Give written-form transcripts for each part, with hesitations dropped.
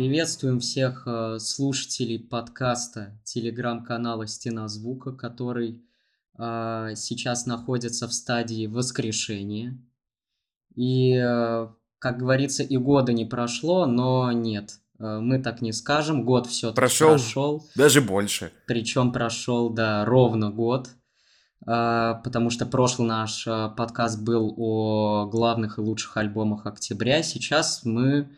Приветствуем всех слушателей подкаста телеграм-канала «Стена звука», который сейчас находится в стадии воскрешения. И, как говорится, и года не прошло, но нет, мы так не скажем. Год все-таки прошел. Даже больше. Причем прошел, да, ровно год. Потому что прошлый наш подкаст был о главных и лучших альбомах октября. Сейчас мы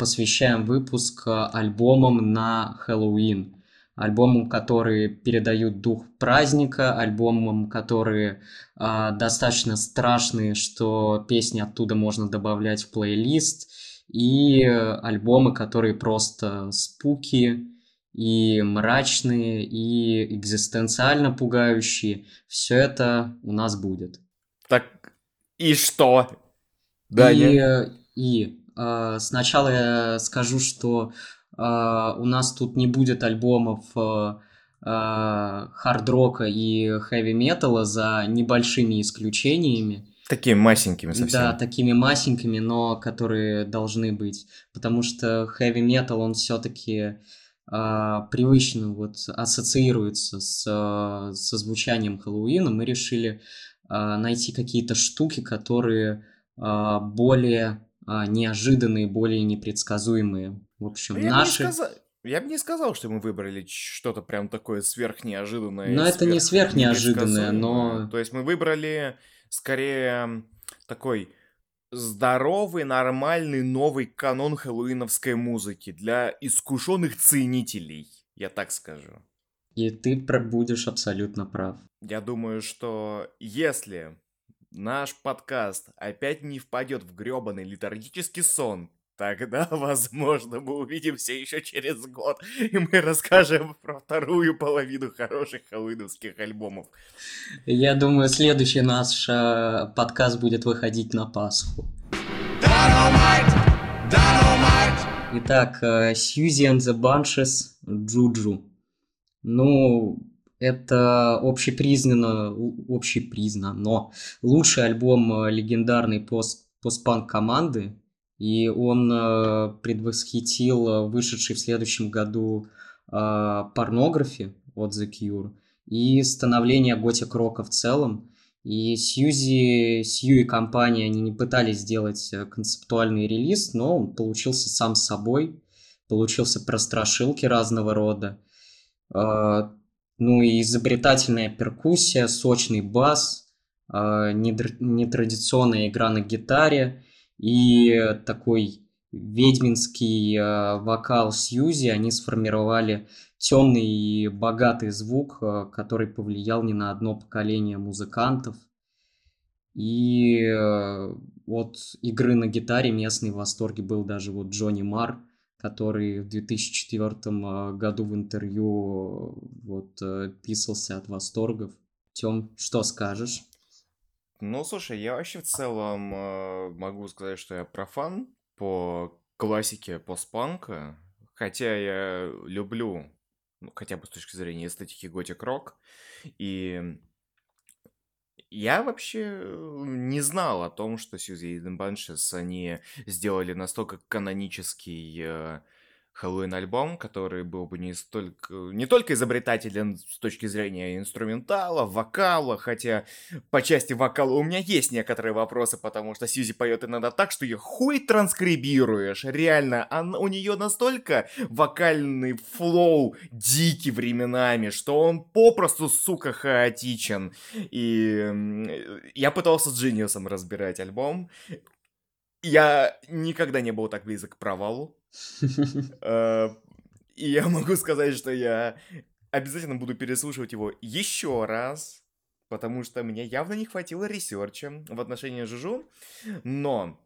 посвящаем выпуск альбомам на Хэллоуин. Альбомам, которые передают дух праздника, альбомам, которые достаточно страшные, что песни оттуда можно добавлять в плейлист, и альбомы, которые просто спуки, и мрачные, и экзистенциально пугающие. Все это у нас будет. Так, и что? Сначала я скажу, что у нас тут не будет альбомов хард-рока и хэви-металла за небольшими исключениями. Такими масенькими совсем. Да, такими масенькими, но которые должны быть. Потому что хэви-метал, он все-таки привычно ассоциируется со звучанием Хэллоуина. Мы решили найти какие-то штуки, которые более неожиданные, более непредсказуемые. В общем, я бы не сказал, что мы выбрали что-то прям такое сверхнеожиданное. Но это не сверхнеожиданное, но... То есть мы выбрали скорее такой здоровый, нормальный, новый канон хэллоуиновской музыки для искушенных ценителей, я так скажу. И ты будешь абсолютно прав. Я думаю, что если наш подкаст опять не впадет в грёбаный летаргический сон, тогда, возможно, мы увидимся еще через год, и мы расскажем про вторую половину хороших хэллоуиновских альбомов. Я думаю, следующий наш подкаст будет выходить на Пасху. Итак, Siouxsie and The Banshees, Juju. Это общепризнано лучший альбом легендарной постпанк команды. И он предвосхитил вышедший в следующем году «Pornography» от The Cure и становление готик-рока в целом. И Сью и компания, они не пытались сделать концептуальный релиз, но он получился сам собой, получился про страшилки разного рода. И изобретательная перкуссия, сочный бас, нетрадиционная игра на гитаре, и такой ведьминский вокал Siouxsie. Они сформировали темный и богатый звук, который повлиял не на одно поколение музыкантов. И от игры на гитаре местный в восторге был даже Джонни Марр, который в 2004 году в интервью писался от восторгов. Тём, что скажешь? Слушай, я вообще в целом могу сказать, что я профан по классике постпанка, хотя я люблю, хотя бы с точки зрения эстетики, готик-рок, и я вообще не знал о том, что Siouxsie и The Banshees, они сделали настолько канонический Хэллоуин-альбом, который был бы не только изобретателен с точки зрения инструментала, вокала, хотя по части вокала у меня есть некоторые вопросы, потому что Siouxsie поет иногда так, что ее хуй транскрибируешь. Реально, у нее настолько вокальный флоу дикий временами, что он попросту, сука, хаотичен. И я пытался с Genius'ом разбирать альбом. Я никогда не был так близок к провалу. И я могу сказать, что я обязательно буду переслушивать его еще раз, потому что мне явно не хватило ресерча в отношении Жужу, но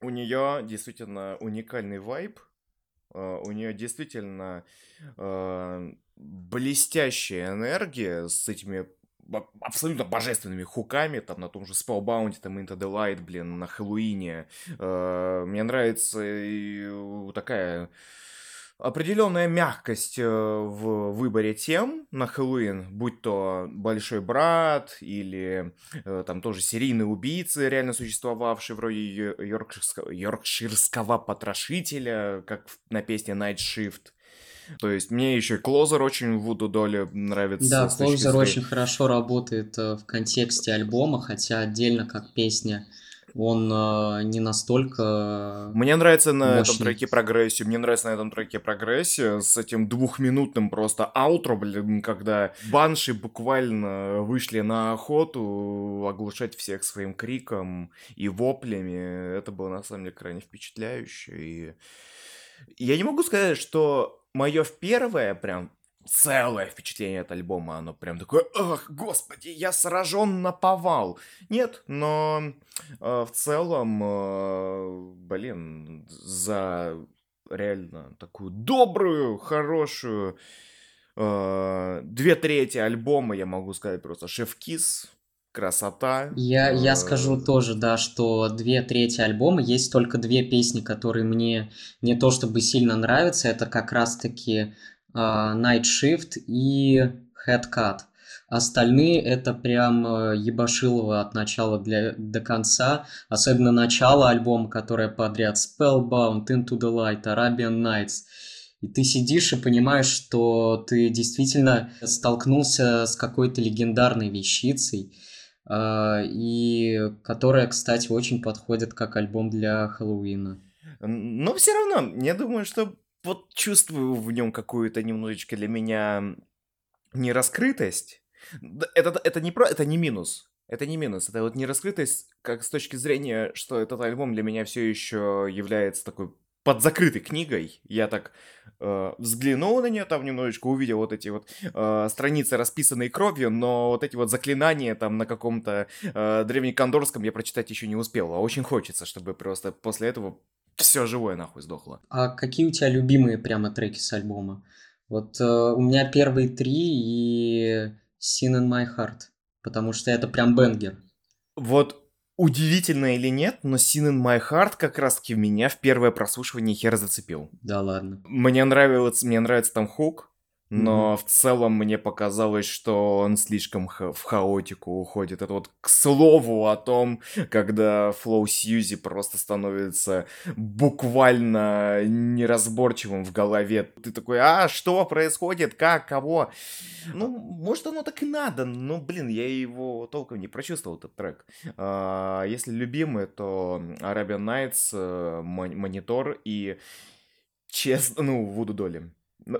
у нее действительно уникальный вайб, у нее действительно блестящая энергия с этими абсолютно божественными хуками, там, на том же Spellbound, там, Into the Light, на Хэллоуине. Мне нравится такая определенная мягкость в выборе тем на Хэллоуин, будь то «Большой брат» или там тоже серийные убийцы, реально существовавшие, вроде «Йоркширского потрошителя», как на песне «Night Shift». То есть мне еще и Клозер очень Вуду Долли нравится. Да, Клозер очень хорошо работает в контексте альбома, хотя отдельно как песня он не настолько... Мне нравится на мощный. Этом треке прогрессия. Мне нравится на этом треке прогрессия с этим двухминутным просто аутро, блин, когда банши буквально вышли на охоту оглушать всех своим криком и воплями. Это было, на самом деле, крайне впечатляюще. И я не могу сказать, что мое первое прям целое впечатление от альбома, оно прям такое, ах, господи, я сражен наповал. Нет, но в целом, блин, за реально такую добрую, хорошую 2/3 альбома, я могу сказать, просто шеф-кис. Красота. Я скажу тоже, да, что 2/3 альбома, есть только две песни, которые мне не то чтобы сильно нравятся, это как раз-таки Night Shift и Head Cut. Остальные это прям ебашилово от начала до конца, особенно начало альбома, которое подряд Spellbound, Into the Light, Arabian Nights. И ты сидишь и понимаешь, что ты действительно столкнулся с какой-то легендарной вещицей, и которая, кстати, очень подходит как альбом для Хэллоуина. Но все равно, я думаю, что вот чувствую в нем какую-то немножечко для меня нераскрытость. Это не минус. Это не минус, это вот нераскрытость, как с точки зрения, что этот альбом для меня все еще является такой под закрытой книгой. Я так взглянул на нее, там немножечко увидел вот эти вот страницы, расписанные кровью, но вот эти вот заклинания там на каком-то древнекондорском я прочитать еще не успел, а очень хочется, чтобы просто после этого все живое нахуй сдохло. А какие у тебя любимые прямо треки с альбома? Вот у меня первые 3 и Sin in My Heart, потому что это прям бэнгер. Вот удивительно или нет, но Sin in My Heart как раз-таки меня в первое прослушивание хер зацепил. Да ладно. Мне нравится там хук, но в целом мне показалось, что он слишком в хаотику уходит. Это вот к слову о том, когда Флоу Сьюзи просто становится буквально неразборчивым в голове. Ты такой, что происходит, как, кого? Ну, может, оно так и надо, но, блин, я его толком не прочувствовал, этот трек. Если любимый, то Arabian Nights, Monitor и, честно, Вуду Долли.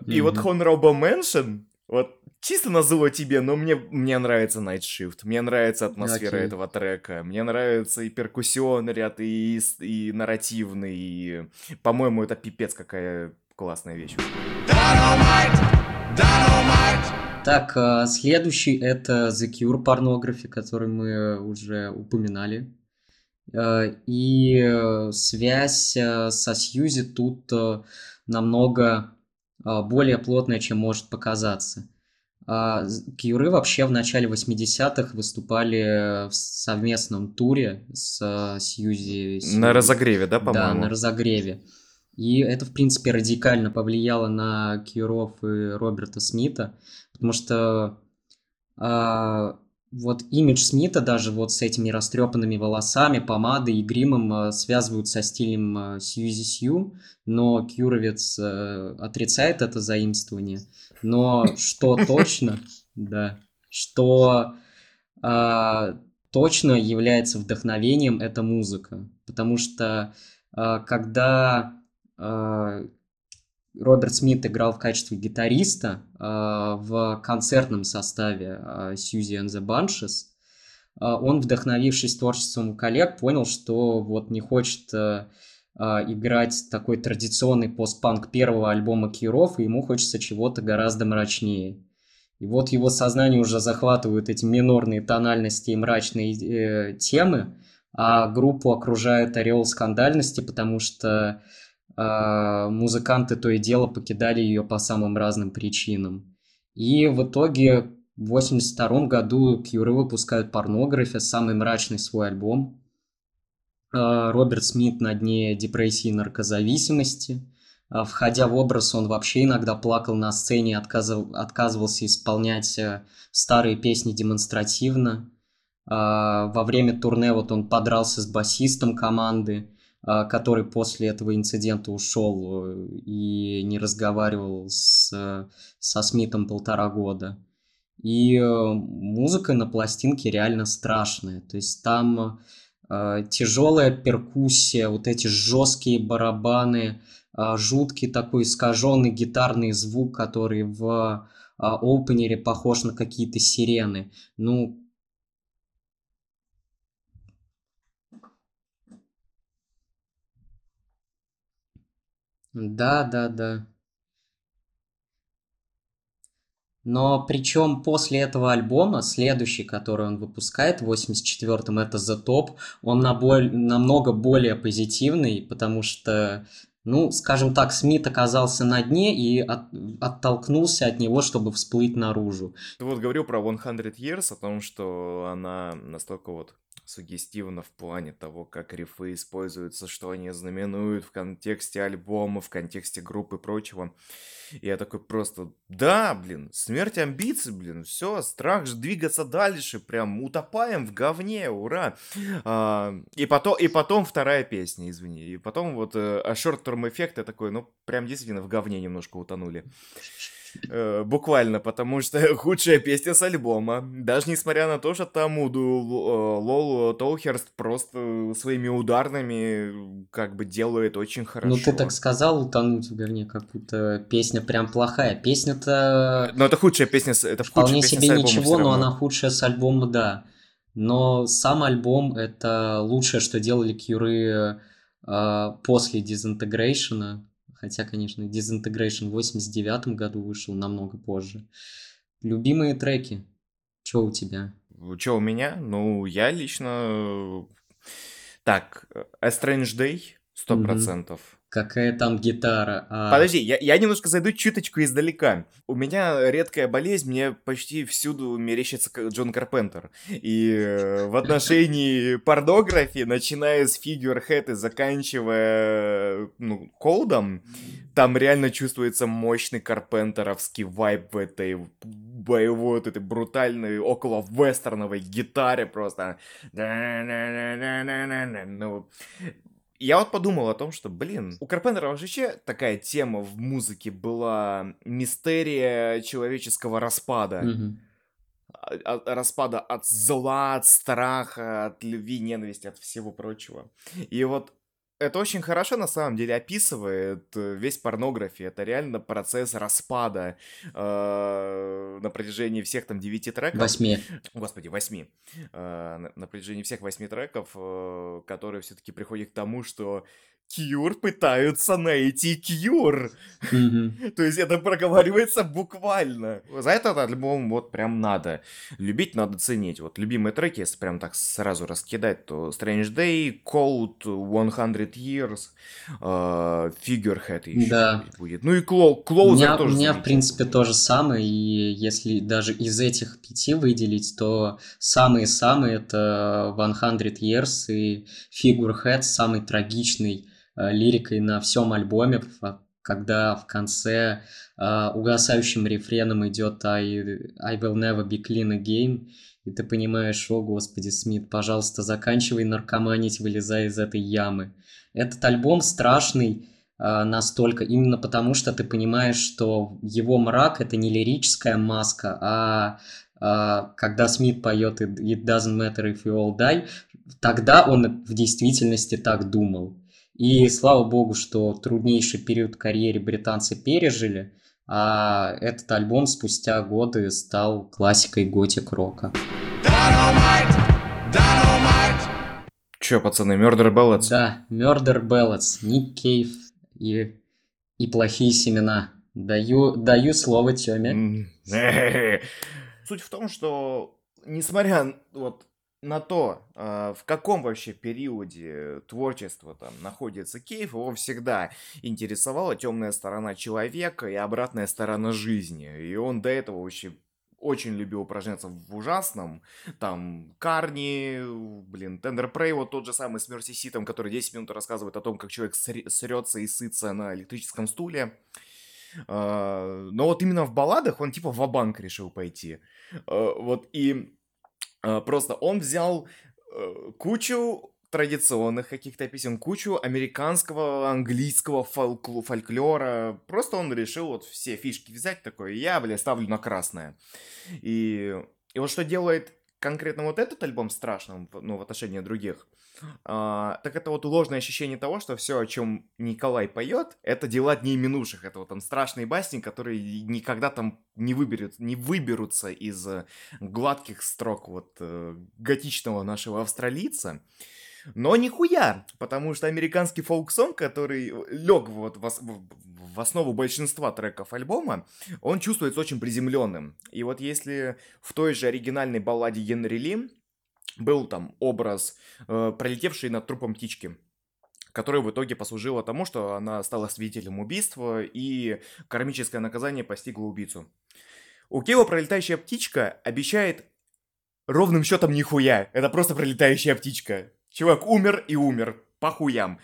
И вот Honorable Mention, вот чисто назло тебе, но мне нравится Night Shift, мне нравится атмосфера этого трека, мне нравится и перкуссионный ряд, и нарративный, и, по-моему, это пипец какая классная вещь. Так, следующий это The Cure Pornography, который мы уже упоминали, и связь со Сьюзи тут намного более плотная, чем может показаться. Кьюры вообще в начале 80-х выступали в совместном туре с Сьюзи. На разогреве, да, по-моему? Да, на разогреве. И это, в принципе, радикально повлияло на Кьюров и Роберта Смита, потому что вот имидж Смита даже вот с этими растрепанными волосами, помадой и гримом связывают со стилем Сьюзи Сью, но Кьюровец отрицает это заимствование. Но что точно, да, что точно является вдохновением, это музыка. Потому что когда Роберт Смит играл в качестве гитариста в концертном составе Siouxsie and The Banshees, он, вдохновившись творчеством коллег, понял, что вот не хочет играть такой традиционный постпанк первого альбома Кьюров, и ему хочется чего-то гораздо мрачнее. И вот его сознание уже захватывают эти минорные тональности и мрачные темы, а группу окружает ореол скандальности, потому что музыканты то и дело покидали ее по самым разным причинам. И в итоге в 1982 году Кьюры выпускают «Порнография», самый мрачный свой альбом. Роберт Смит на дне депрессии и наркозависимости. Входя в образ, он вообще иногда плакал на сцене, отказывался исполнять старые песни демонстративно. Во время турне вот он подрался с басистом команды, который после этого инцидента ушел и не разговаривал со Смитом 1,5 года. И музыка на пластинке реально страшная. То есть там тяжелая перкуссия, вот эти жесткие барабаны, жуткий такой искаженный гитарный звук, который в опенере похож на какие-то сирены. Ну, да. Но причем после этого альбома, следующий, который он выпускает, в 1984-м, это The Top, он намного более позитивный, потому что, ну, скажем так, Смит оказался на дне и оттолкнулся от него, чтобы всплыть наружу. Ты вот говорил про 100 Years, о том, что она настолько вот суггестивна в плане того, как рифы используются, что они знаменуют в контексте альбома, в контексте группы и прочего. И я такой просто, да, блин, смерть амбиций, блин, все, страх же двигаться дальше, прям утопаем в говне, ура. И потом вторая песня, извини, и потом вот short-term эффект, я такой, ну, прям действительно в говне немножко утонули. Буквально, потому что худшая песня с альбома. Даже несмотря на то, что там Лолу Толхерст просто своими ударными как бы делает очень хорошо. Ну ты так сказал, утонуть в говне, как будто песня прям плохая. Песня-то... Ну это худшая песня, это вполне худшая себе песня с ничего, но она худшая с альбома, да. Но сам альбом — это лучшее, что делали Кьюры после Дизинтегрейшена. Хотя, конечно, Disintegration в 1989 году вышел намного позже. Любимые треки? Чё у тебя? Чё у меня? Ну, я лично... Так, A Strange Day 100%. Какая там гитара? Подожди, я немножко зайду чуточку издалека. У меня редкая болезнь, мне почти всюду мерещится Джон Карпентер. И в отношении порнографии, начиная с Figurehead и заканчивая Колдом, там реально чувствуется мощный карпентеровский вайб в этой боевой, вот этой брутальной, около вестерновой гитаре просто. Ну... Я вот подумал о том, что, блин, у Карпентера вообще такая тема в музыке была мистерия человеческого распада. Mm-hmm. Распада от зла, от страха, от любви, ненависти, от всего прочего. И вот это очень хорошо, на самом деле, описывает весь порнографию. Это реально процесс распада на протяжении всех там 9 треков. 8. Господи, 8. На протяжении всех 8 треков, которые все-таки приходят к тому, что Cure пытаются найти Cure. Mm-hmm. То есть это проговаривается буквально. За этот альбом вот прям надо любить, надо ценить. Вот любимые треки, если прям так сразу раскидать, то Strange Day, Cold, 100 Years, Figurehead еще да. будет. Ну и Closer тоже. У меня в принципе то же самое. И если даже из этих 5 выделить, то самые-самые это 100 Years и Figurehead, самый трагичный лирикой на всем альбоме, когда в конце угасающим рефреном идет I will never be clean again, и ты понимаешь, о господи, Смит, пожалуйста, заканчивай наркоманить, вылезай из этой ямы. Этот альбом страшный настолько, именно потому что ты понимаешь, что его мрак — это не лирическая маска, а когда Смит поет It doesn't matter if we all die, тогда он в действительности так думал. И слава богу, что труднейший период карьеры британцы пережили, а этот альбом спустя годы стал классикой готик-рока. Че, пацаны, Murder Ballads? Да, Murder Ballads, Nick Cave и плохие семена. Даю слово Тёме. Суть в том, что несмотря вот на то, в каком вообще периоде творчества там находится Кейв, его всегда интересовала темная сторона человека и обратная сторона жизни. И он до этого вообще очень любил упражняться в ужасном. Там Карни, Tender Prey, вот тот же самый с Мерси Ситом, который 10 минут рассказывает о том, как человек срется и сытся на электрическом стуле. Но вот именно в балладах он типа ва-банк решил пойти. Вот и просто он взял кучу традиционных каких-то песен, кучу американского, английского фольклора. Просто он решил вот все фишки взять такой, я, ставлю на красное. И вот что делает конкретно вот этот альбом страшным, ну, в отношении других, так это вот ложное ощущение того, что все, о чем Николай поет, это дела дней минувших. Это вот там страшные басни, которые никогда там не выберутся из гладких строк вот готичного нашего австралийца. Но нихуя, потому что американский фолк-сонг, который лег вот в основу большинства треков альбома, он чувствуется очень приземленным. И вот если в той же оригинальной балладе Генри Ли был там образ пролетевшей над трупом птички, которая в итоге послужила тому, что она стала свидетелем убийства, и кармическое наказание постигло убийцу. У Кева пролетающая птичка обещает ровным счетом нихуя, это просто пролетающая птичка. Чувак умер и умер, по хуям.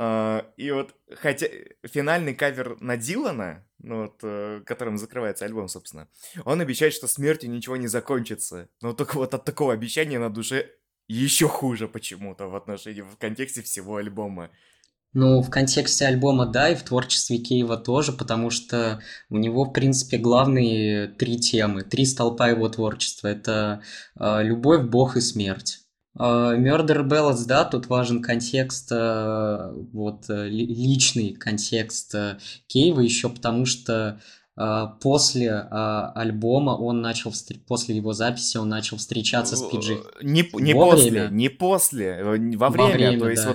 И вот, хотя финальный кавер на Дилана, ну вот, которым закрывается альбом, собственно, он обещает, что смертью ничего не закончится. Но только вот от такого обещания на душе еще хуже почему-то в контексте всего альбома. Ну, в контексте альбома, да, и в творчестве Кейва тоже, потому что у него, в принципе, главные три темы, три столпа его творчества. Это любовь, Бог и смерть. Murder Ballads, да, тут важен контекст, вот личный контекст Кейва, еще потому что после альбома он начал, после его записи он начал встречаться с Пиджи. Не после, во время. То есть да.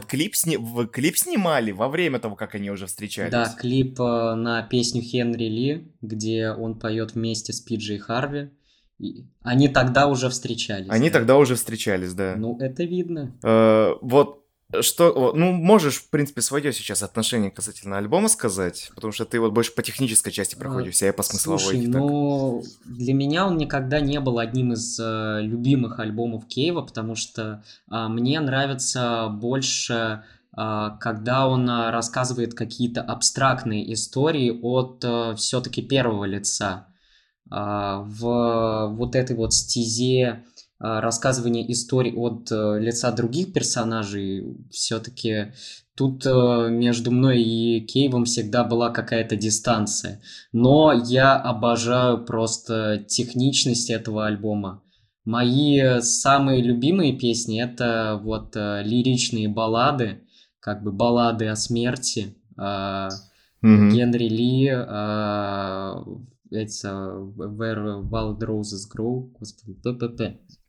Вот клип снимали во время того, как они уже встречались. Да, клип на песню Хенри Ли, где он поет вместе с Пиджи и Харви. Они тогда уже встречались. Они тогда уже встречались, да. Ну, это видно. Вот что... Ну, можешь, в принципе, свое сейчас отношение касательно альбома сказать, потому что ты вот больше по технической части проходишь, а я по смысловой. Слушай, ну, для меня он никогда не был одним из любимых альбомов Кейва, потому что мне нравится больше... когда он рассказывает какие-то абстрактные истории от все-таки первого лица. В вот этой вот стезе рассказывания историй от лица других персонажей все-таки тут между мной и Кейвом всегда была какая-то дистанция. Но я обожаю просто техничность этого альбома. Мои самые любимые песни — это вот лиричные баллады, как бы баллады о смерти, Генри Ли, Where Wild Roses Grow. Господи,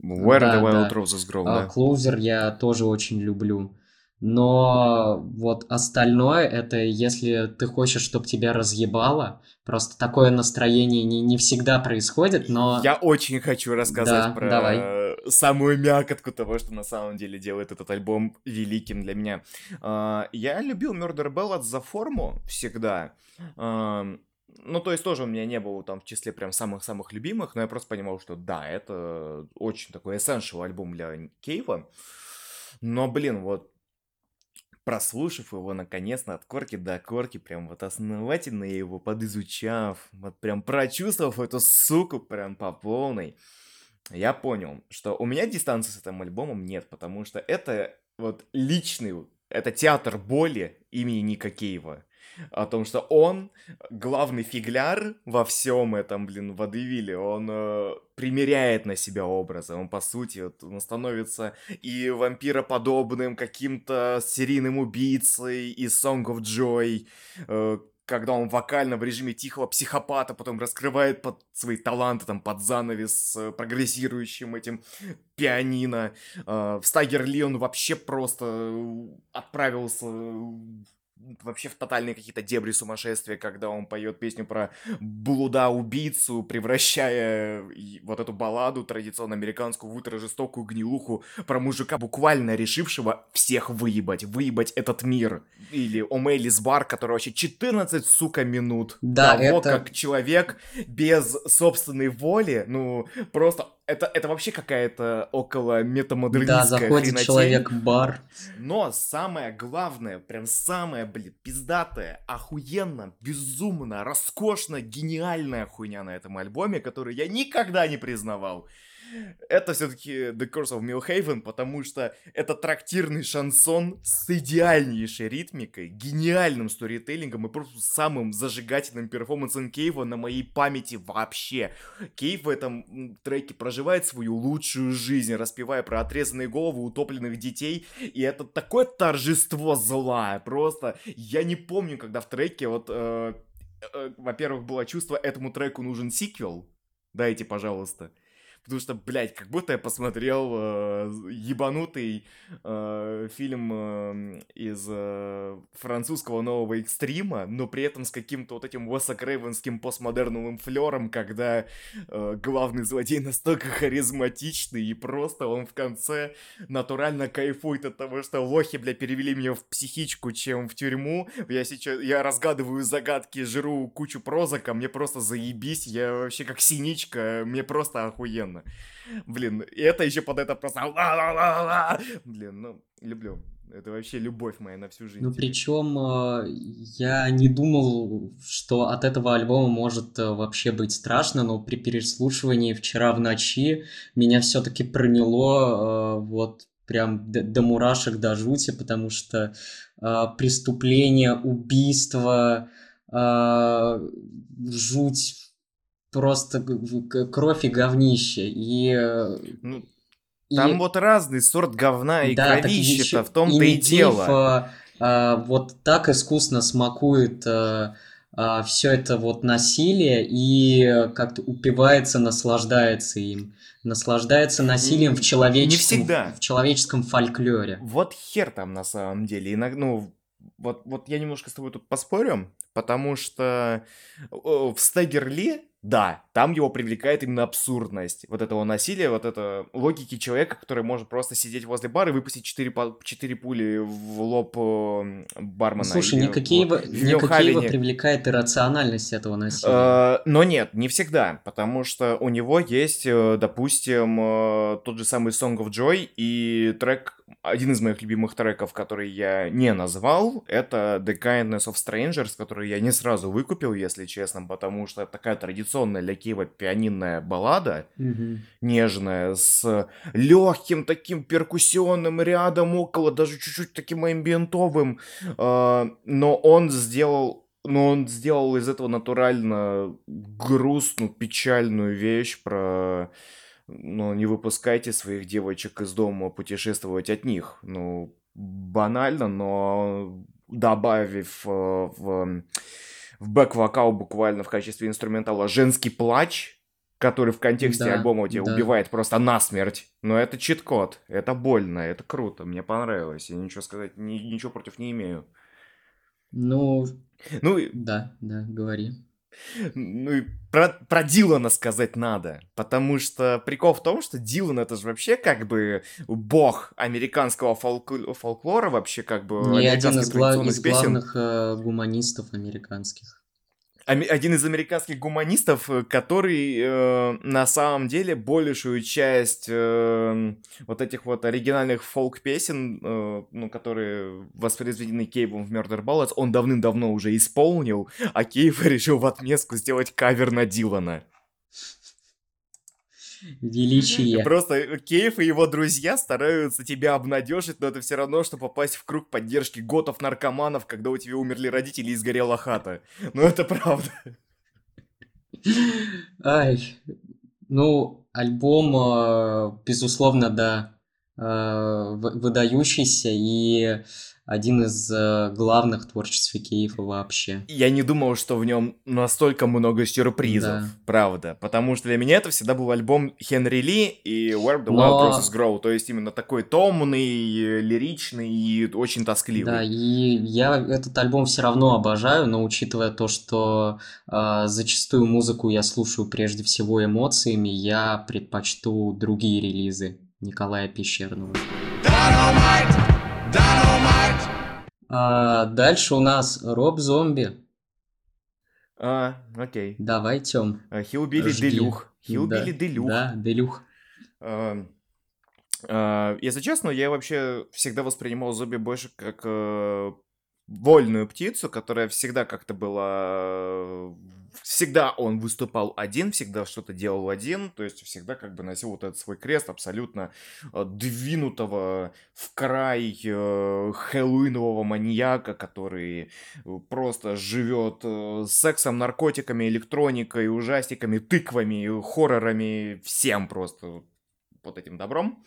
Where the Wild Roses Grow, да. Closer я тоже очень люблю. Но вот остальное, это если ты хочешь, чтобы тебя разъебало, просто такое настроение не всегда происходит, но... Я очень хочу рассказать про самую мякотку того, что на самом деле делает этот альбом великим для меня. Я любил Murder Ballads за форму всегда. Ну, то есть тоже у меня не было там в числе прям самых-самых любимых, но я просто понимал, что да, это очень такой essential альбом для Кейва. Но, блин, вот прослушав его, наконец-то, от корки до корки, прям вот основательно я его подизучав, вот прям прочувствовав эту суку прям по полной, я понял, что у меня дистанции с этим альбомом нет, потому что это вот личный, это театр боли имени Ника Кейва. О том, что он главный фигляр во всем этом, водевиле. Он примеряет на себя образы. Он, по сути, вот, он становится и вампироподобным, каким-то серийным убийцей из Song of Joy, когда он вокально в режиме тихого психопата потом раскрывает свои таланты там под занавес с прогрессирующим этим пианино. В Стагер Ли он вообще просто отправился... вообще в тотальные какие-то дебри сумасшествия, когда он поет песню про блуда-убийцу, превращая вот эту балладу традиционно американскую в ультражестокую гнилуху про мужика, буквально решившего всех выебать этот мир. Или Омелис Бар, который вообще 14, сука, минут того, как человек без собственной воли, ну, просто... Это вообще какая-то около метамодернистская хренотень. Да, заходит хренотень. Человек в бар. Но самое главное, прям самое, блин, пиздатое, охуенно, безумно, роскошно, гениальная хуйня на этом альбоме, которую я никогда не признавал. Это все-таки The Curse of Millhaven, потому что это трактирный шансон с идеальнейшей ритмикой, гениальным сторителлингом и просто самым зажигательным перформансом Кейва на моей памяти вообще. Кейв в этом треке проживает свою лучшую жизнь, распевая про отрезанные головы утопленных детей, и это такое торжество зла, просто я не помню, когда в треке, вот, во-первых, было чувство, этому треку нужен сиквел, дайте, пожалуйста. Потому что, блядь, как будто я посмотрел ебанутый фильм из французского нового экстрима, но при этом с каким-то вот этим Уэса-Крейвенским постмодерновым флером, когда главный злодей настолько харизматичный, и просто он в конце натурально кайфует от того, что лохи, блядь, перевели меня в психичку, чем в тюрьму. Я разгадываю загадки, жру кучу прозака, мне просто заебись, я вообще как синичка, мне просто охуенно. Блин, и это еще под это просто ла-ла-ла-ла. Блин, ну, люблю. Это вообще любовь моя на всю жизнь. Ну, причем я не думал, что от этого альбома может вообще быть страшно, но при переслушивании вчера в ночи меня все-таки проняло вот прям до мурашек, до жути, потому что преступление, убийство, жуть... Просто кровь и говнище, и... Ну, там и... вот разный сорт говна и да, кровища-то, в том-то и дело. Вот так искусно смакует все это вот насилие и как-то упивается, наслаждается им. Наслаждается насилием в человеческом фольклоре. Вот хер там на самом деле. Вот я немножко с тобой тут поспорю, потому что в Стаггер Ли, да, там его привлекает именно абсурдность вот этого насилия, вот это логики человека, который может просто сидеть возле бара и выпустить 4 пули в лоб бармена. Слушай, Никакеева привлекает иррациональность этого насилия. Но нет, не всегда, потому что у него есть, допустим, тот же самый Song of Joy и трек, один из моих любимых треков, который я не назвал, это The Kindness of Strangers, который я не сразу выкупил, если честно, потому что это такая традиционная для Киева пианинная баллада, нежная, с легким таким перкуссионным рядом около, даже чуть-чуть таким эмбиентовым, но он сделал из этого натурально грустную, печальную вещь про... Ну, не выпускайте своих девочек из дома, путешествовать от них. Ну, банально, но добавив в бэк-вокал буквально в качестве инструментала женский плач, который в контексте альбома тебя убивает просто насмерть. Но это чит-код, это больно, это круто, мне понравилось. Я ничего сказать, ничего против не имею. Да, говори. Ну и про Дилана сказать надо, потому что прикол в том, что Дилан это же вообще как бы бог американского фольклора, вообще как бы американских традиционных песен. Один из главных гуманистов американских. Один из американских гуманистов, который на самом деле большую часть вот этих вот оригинальных фолк-песен, которые воспроизведены Кейвом в Murder Ballads, он давным-давно уже исполнил, а Кейв решил в отместку сделать кавер на Дилана. Величие. Просто Кейв и его друзья стараются тебя обнадежить, но это все равно, что попасть в круг поддержки готов-наркоманов, когда у тебя умерли родители и сгорела хата. Ну, это правда. Альбом, безусловно, выдающийся, и один из главных творческих кейфов вообще. Я не думал, что в нем настолько много сюрпризов, да. Правда. Потому что для меня это всегда был альбом Хенри Ли и Where the Wild Roses Grow. То есть именно такой томный, лиричный и очень тоскливый. Да, и я этот альбом все равно обожаю, но учитывая то, что зачастую музыку я слушаю прежде всего эмоциями, я предпочту другие релизы Николая Пещерного. Дальше у нас Роб Зомби. Окей. Давай, Тём. Хиллбилли Делюх. Хиллбилли Делюх. Да, Делюх. Если честно, я вообще всегда воспринимал зомби больше как вольную птицу, которая всегда как-то была... Всегда он выступал один, всегда что-то делал один, то есть всегда как бы носил вот этот свой крест абсолютно двинутого в край хэллоуинового маньяка, который просто живет сексом, наркотиками, электроникой, ужастиками, тыквами, хоррорами, всем просто вот этим добром.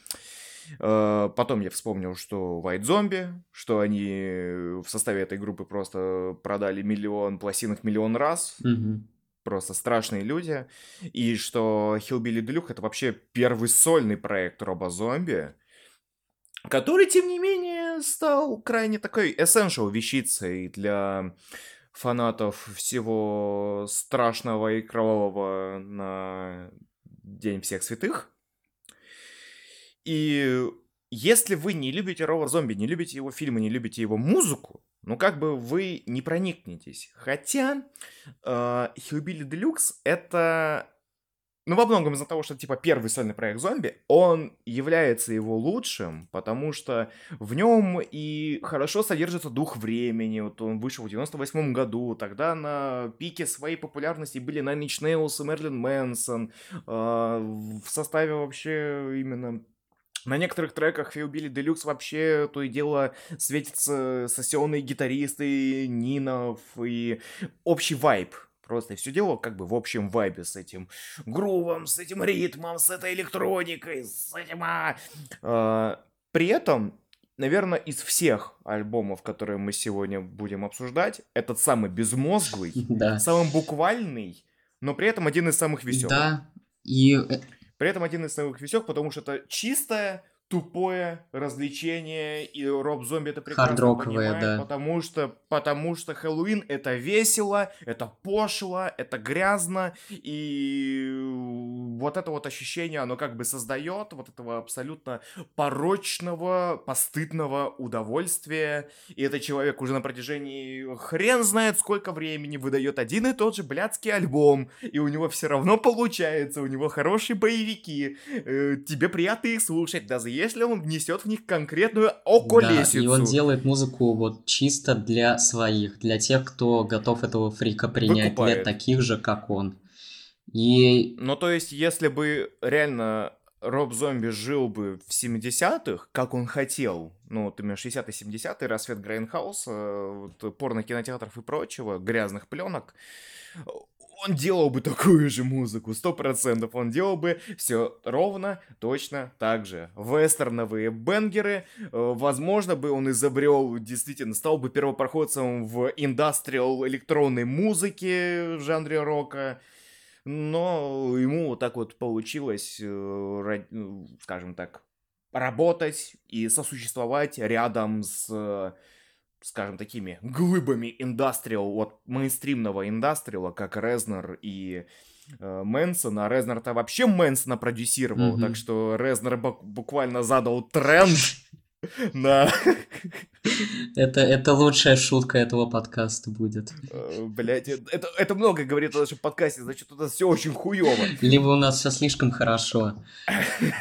Потом я вспомнил, что White Zombie, что они в составе этой группы просто продали миллион пластинок миллион раз. Mm-hmm. Просто страшные люди. И что Hellbilly Deluxe — это вообще первый сольный проект Роба Зомби, который, тем не менее, стал крайне такой essential вещицей для фанатов всего страшного и кровавого на День всех святых. И если вы не любите Роба Зомби, не любите его фильмы, не любите его музыку, ну как бы вы не проникнетесь. Хотя Hellbilly Deluxe это, ну во многом из-за того, что типа первый сольный проект Зомби, он является его лучшим, потому что в нем и хорошо содержится дух времени. Вот он вышел в 98 году, тогда на пике своей популярности были Nine Inch Nails и Мерлин Мэнсон, в составе вообще именно... На некоторых треках Hellbilly Deluxe вообще то и дело светятся сессионные гитаристы, Нинов и общий вайб. Просто все дело как бы в общем вайбе с этим грувом, с этим ритмом, с этой электроникой, с этим... При этом, наверное, из всех альбомов, которые мы сегодня будем обсуждать, этот самый безмозглый, самый буквальный, но при этом один из самых веселых. Да, и... При этом один из самых веселых, потому что это чистое, тупое развлечение, и Роб Зомби это прекрасно понимает, да. потому что Хэллоуин это весело, это пошло, это грязно, и вот это вот ощущение, оно как бы создает вот этого абсолютно порочного, постыдного удовольствия, и этот человек уже на протяжении хрен знает сколько времени выдает один и тот же блядский альбом, и у него все равно получается, у него хорошие боевики, тебе приятно их слушать, даже если он внесет в них конкретную околесицу. Да, и он делает музыку вот чисто для своих, для тех, кто готов этого фрика принять, выкупает. Для таких же, как он. И... Ну, то есть, если бы реально Роб Зомби жил бы в 70-х, как он хотел, ну, вот именно 60-е, 70-е, рассвет Грейнхауса, вот, порно-кинотеатров и прочего, грязных пленок, он делал бы такую же музыку, 100%. Он делал бы все ровно, точно так же. Вестерновые бенгеры. Возможно бы он изобрел, действительно, стал бы первопроходцем в индастриал электронной музыке в жанре рока. Но ему вот так вот получилось, скажем так, работать и сосуществовать рядом с... скажем, такими глыбами индастриал, вот мейнстримного индастриала, как Резнер и Мэнсон. А Резнер-то вообще Мэнсона продюсировал, так что Резнер буквально задал тренд на... Это лучшая шутка этого подкаста будет. Блять, это много говорит о нашем подкасте, значит, у нас все очень хуёво. Либо у нас все слишком хорошо.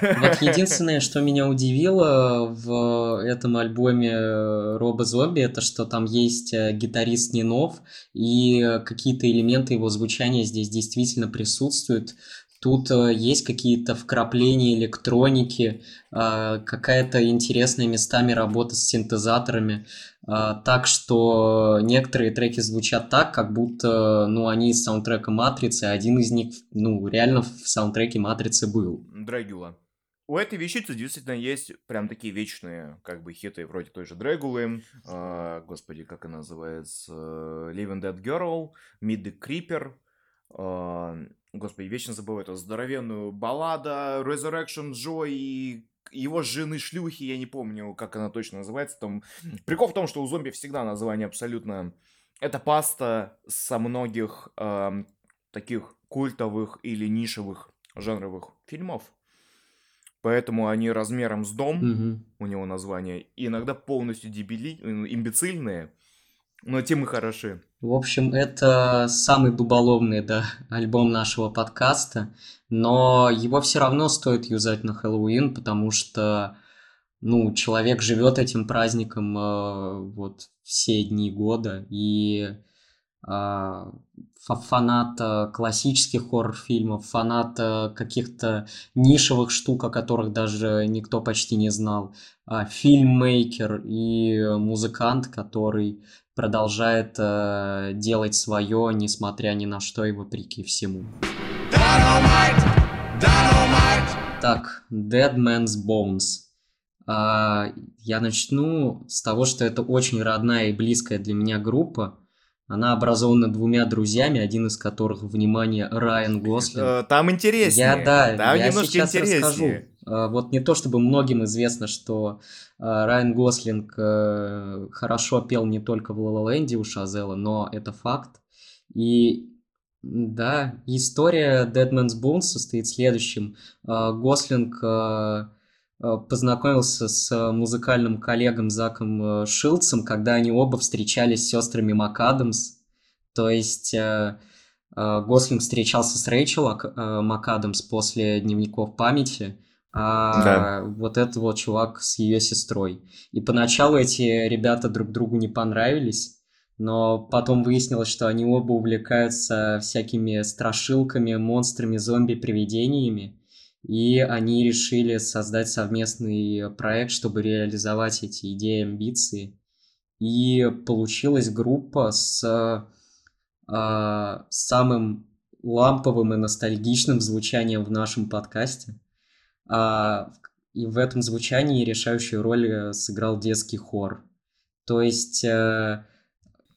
Вот единственное, что меня удивило в этом альбоме Роба Зомби, это что там есть гитарист Нинов, и какие-то элементы его звучания здесь действительно присутствуют. Тут есть какие-то вкрапления электроники, какая-то интересная местами работа с синтезаторами. Так что некоторые треки звучат так, как будто ну, они из саундтрека «Матрицы», один из них ну, реально в саундтреке «Матрицы» был. Драгула. У этой вещицы действительно есть прям такие вечные, как бы, хиты вроде той же Дрэгулы, господи, как она называется, Living Dead Girl, Meet the Creeper, господи, вечно забываю эту здоровенную баллада, Resurrection Joy, его жены шлюхи, я не помню, как она точно называется. Там... Прикол в том, что у зомби всегда название абсолютно... Это паста со многих таких культовых или нишевых жанровых фильмов. Поэтому они размером с дом, у него название, и иногда полностью имбецильные, но тем и хороши. В общем, это самый дуболомный, да, альбом нашего подкаста, но его все равно стоит юзать на Хэллоуин, потому что, ну, человек живет этим праздником вот все дни года, и... фанат классических хоррор-фильмов, фанат каких-то нишевых штук, о которых даже никто почти не знал, фильммейкер и музыкант, который продолжает делать свое, несмотря ни на что и вопреки всему. Так, Dead Man's Bones. Я начну с того, что это очень родная и близкая для меня группа. Она образована двумя друзьями, один из которых, внимание, Райан Гослинг. Там интереснее. Я немножко сейчас интереснее расскажу. Вот не то чтобы многим известно, что Райан Гослинг хорошо пел не только в «Ла-Ла Ленде» у Шазела, но это факт. И да, история Dead Man's Bones состоит в следующем. Гослинг познакомился с музыкальным коллегом Заком Шилдсом, когда они оба встречались с сестрами МакАдамс. То есть Гослинг встречался с Рэйчел МакАдамс после «Дневников памяти», а вот этот вот чувак с ее сестрой. И поначалу эти ребята друг другу не понравились, но потом выяснилось, что они оба увлекаются всякими страшилками, монстрами, зомби, привидениями. И они решили создать совместный проект, чтобы реализовать эти идеи, амбиции. И получилась группа с самым ламповым и ностальгичным звучанием в нашем подкасте. И в этом звучании решающую роль сыграл детский хор. То есть...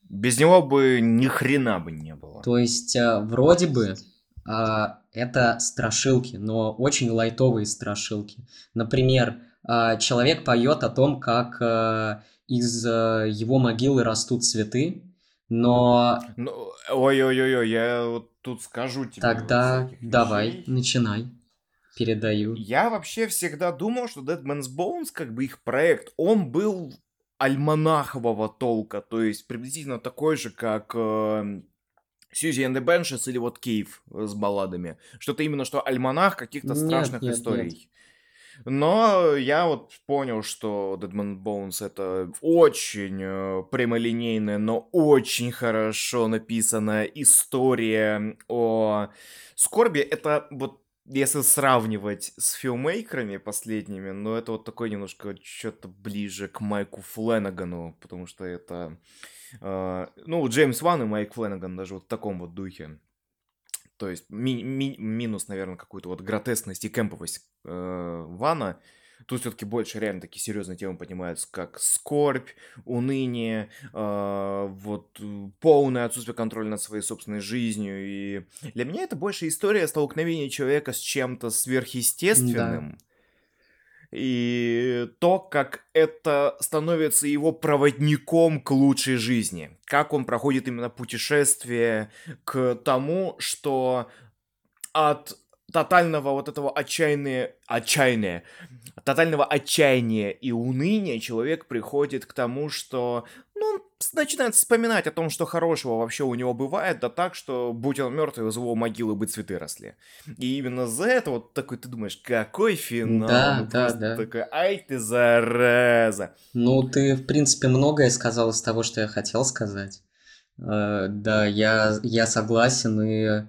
без него бы ни хрена бы не было. То есть вроде бы... это страшилки, но очень лайтовые страшилки. Например, человек поет о том, как из его могилы растут цветы, но... Ой-ой-ой, я вот тут скажу тебе... Тогда вот давай, начинай. Передаю. Я вообще всегда думал, что Dead Man's Bones, как бы их проект, он был альманахового толка, то есть приблизительно такой же, как... Siouxsie and The Banshees или вот Кейв с балладами. Что-то именно, что альманах каких-то страшных историй. Нет. Но я вот понял, что Dead Man's Bones — это очень прямолинейная, но очень хорошо написанная история о скорби. Это вот, если сравнивать с филмейкерами последними, но это вот такой немножко что-то ближе к Майку Фленагану, потому что это... ну, Джеймс Ван и Майк Фленаган даже вот в таком вот духе. То есть минус, наверное, какую-то вот гротескность и кэмповость Вана. Тут все-таки больше реально такие серьезные темы поднимаются, как скорбь, уныние, вот полное отсутствие контроля над своей собственной жизнью. И для меня это больше история столкновения человека с чем-то сверхъестественным. Да. И то, как это становится его проводником к лучшей жизни. Как он проходит именно путешествие к тому, что от тотального вот этого отчаяния и уныния человек приходит к тому, что... он начинает вспоминать о том, что хорошего вообще у него бывает, да так, что будь он мертвый, из его могилы бы цветы росли. И именно за это вот такой, ты думаешь, какой финал. Да. Такой, ай ты зараза. Ну, ты, в принципе, многое сказал из того, что я хотел сказать. Да, я согласен, и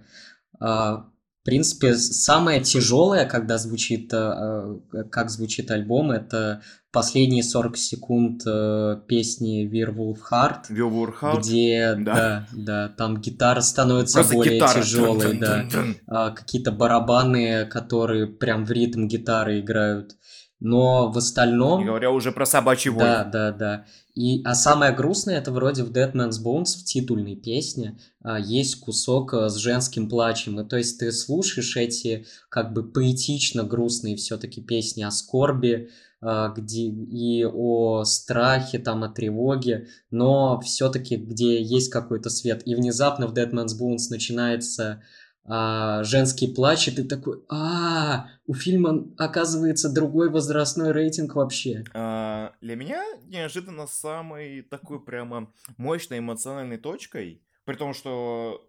В принципе, самое тяжелое, когда звучит, как звучит альбом, это последние 40 секунд песни Werewolf Heart, где да, там гитара становится просто более тяжелой, да, какие-то барабаны, которые прям в ритм гитары играют. Но в остальном... Не говоря уже про собачий вой. Да. А самое грустное, это вроде в Dead Man's Bones, в титульной песне, есть кусок с женским плачем. И то есть ты слушаешь эти как бы поэтично грустные все-таки песни о скорби, где и о страхе, там, о тревоге, но все-таки где есть какой-то свет. И внезапно в Dead Man's Bones начинается... женский плач, и ты такой: у фильма, оказывается, другой возрастной рейтинг вообще. Для меня неожиданно самой такой прямо мощной эмоциональной точкой, при том, что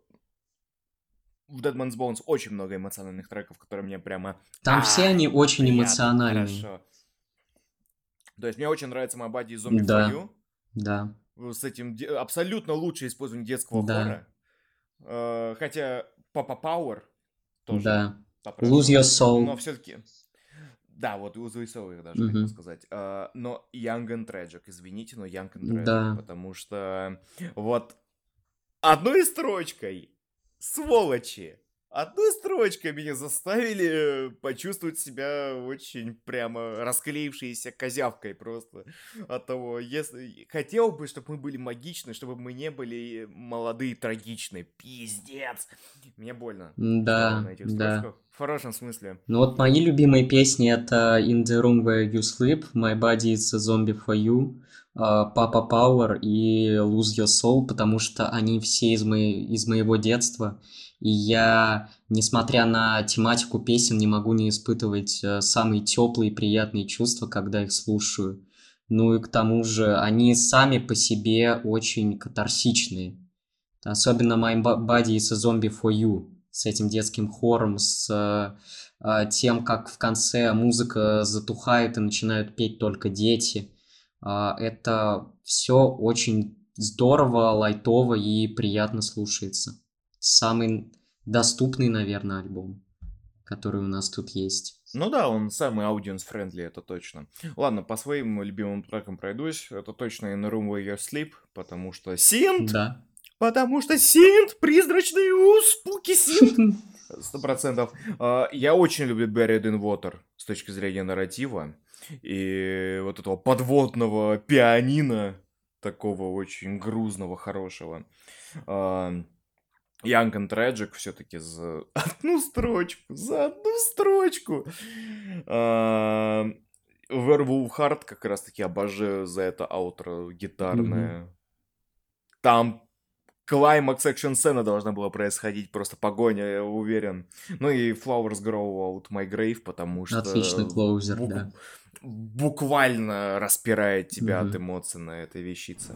в Dead Man's Bones очень много эмоциональных треков, которые мне прямо... Там все они очень приятно, эмоциональные. Хорошо. То есть мне очень нравится My Body is Zombie for You. Да. С этим абсолютно лучшее использование детского хоррора. Хотя... Papa Power тоже. Да. Lose Your Soul. Но все-таки... Да, вот Lose Your Soul я даже хотел сказать. Но Young and Tragic, извините, но Young and Tragic, потому что вот одной строчкой, сволочи, одной строчкой меня заставили почувствовать себя очень прямо расклеившейся козявкой просто от того, если... Хотел бы, чтобы мы были магичны, чтобы мы не были молодые, трагичные. Пиздец! Мне больно. Да, на этих строчках. В хорошем смысле. Ну вот мои любимые песни — это In the Room Where You Sleep, My Body is a Zombie for You, Papa Power и Lose Your Soul, потому что они все из моего детства. И я, несмотря на тематику песен, не могу не испытывать самые теплые и приятные чувства, когда их слушаю. Ну и к тому же они сами по себе очень катарсичные. Особенно My Body is a Zombie for You с этим детским хором, с тем, как в конце музыка затухает и начинают петь только дети. Это все очень здорово, лайтово и приятно слушается. Самый доступный, наверное, альбом, который у нас тут есть. Ну да, он самый audience-friendly, это точно. Ладно, по своим любимым трекам пройдусь. Это точно In the Room Where You Sleep, потому что синт! Да. Потому что синт! Призрачный спуки синт! 100%. Я очень люблю Buried in Water с точки зрения нарратива. И вот этого подводного пианино, такого очень грузного, хорошего. Young and Tragic все-таки за одну строчку. Werewolf Heart как раз-таки обожаю за это аутро гитарное. Там клаймакс экшн-сцена должна была происходить, просто погоня, я уверен. Ну и Flowers Grow Out My Grave, потому что... Отличный клоузер, да. Буквально распирает тебя от эмоций на этой вещице.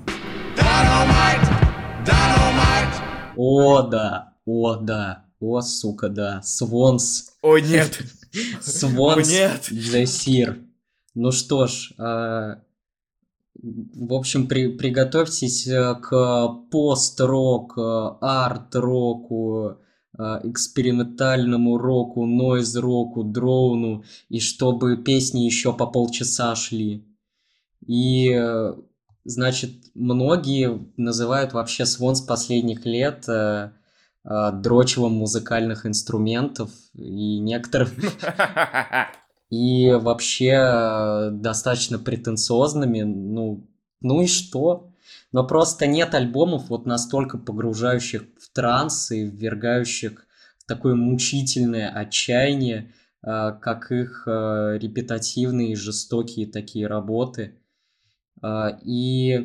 Dynamite! О, да. О, сука, да. Swans. О, нет. Swans. The Seer. Ну что ж, в общем, приготовьтесь к пост-рок, арт-року, экспериментальному року, нойз-року, дроуну, и чтобы песни еще по полчаса шли. И... Значит, многие называют вообще Swans последних лет дрочевом музыкальных инструментов и некоторых... И вообще достаточно претенциозными. Ну и что? Но просто нет альбомов, вот настолько погружающих в транс и ввергающих в такое мучительное отчаяние, как их репетативные, жестокие такие работы. И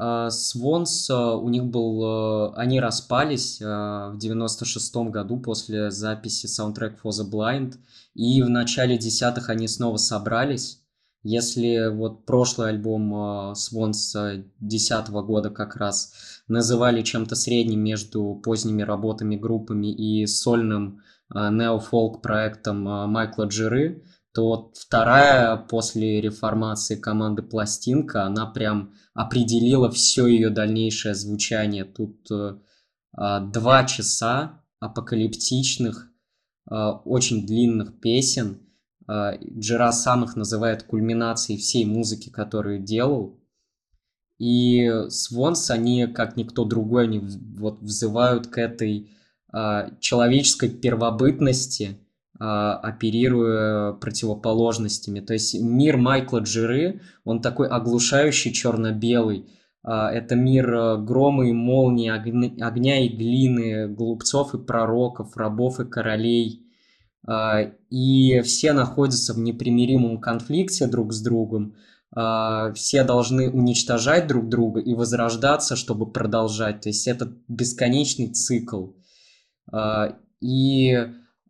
Swans, у них был... Они распались в 96-м году после записи Soundtrack for the Blind. И в начале 10-х они снова собрались. Если вот прошлый альбом Swans 10-го года как раз называли чем-то средним между поздними работами, группами и сольным неофолк проектом Майкла Джиры, то вот вторая после реформации команды пластинка, она прям определила все ее дальнейшее звучание. Тут 2 часа апокалиптичных, очень длинных песен. Джира сам их называет кульминацией всей музыки, которую делал. И Swans, они, как никто другой, они вот взывают к этой человеческой первобытности, оперируя противоположностями. То есть мир Майкла Джиры, он такой оглушающий черно-белый. Это мир грома и молнии, огня и глины, глупцов и пророков, рабов и королей. И все находятся в непримиримом конфликте друг с другом. Все должны уничтожать друг друга и возрождаться, чтобы продолжать. То есть это бесконечный цикл. И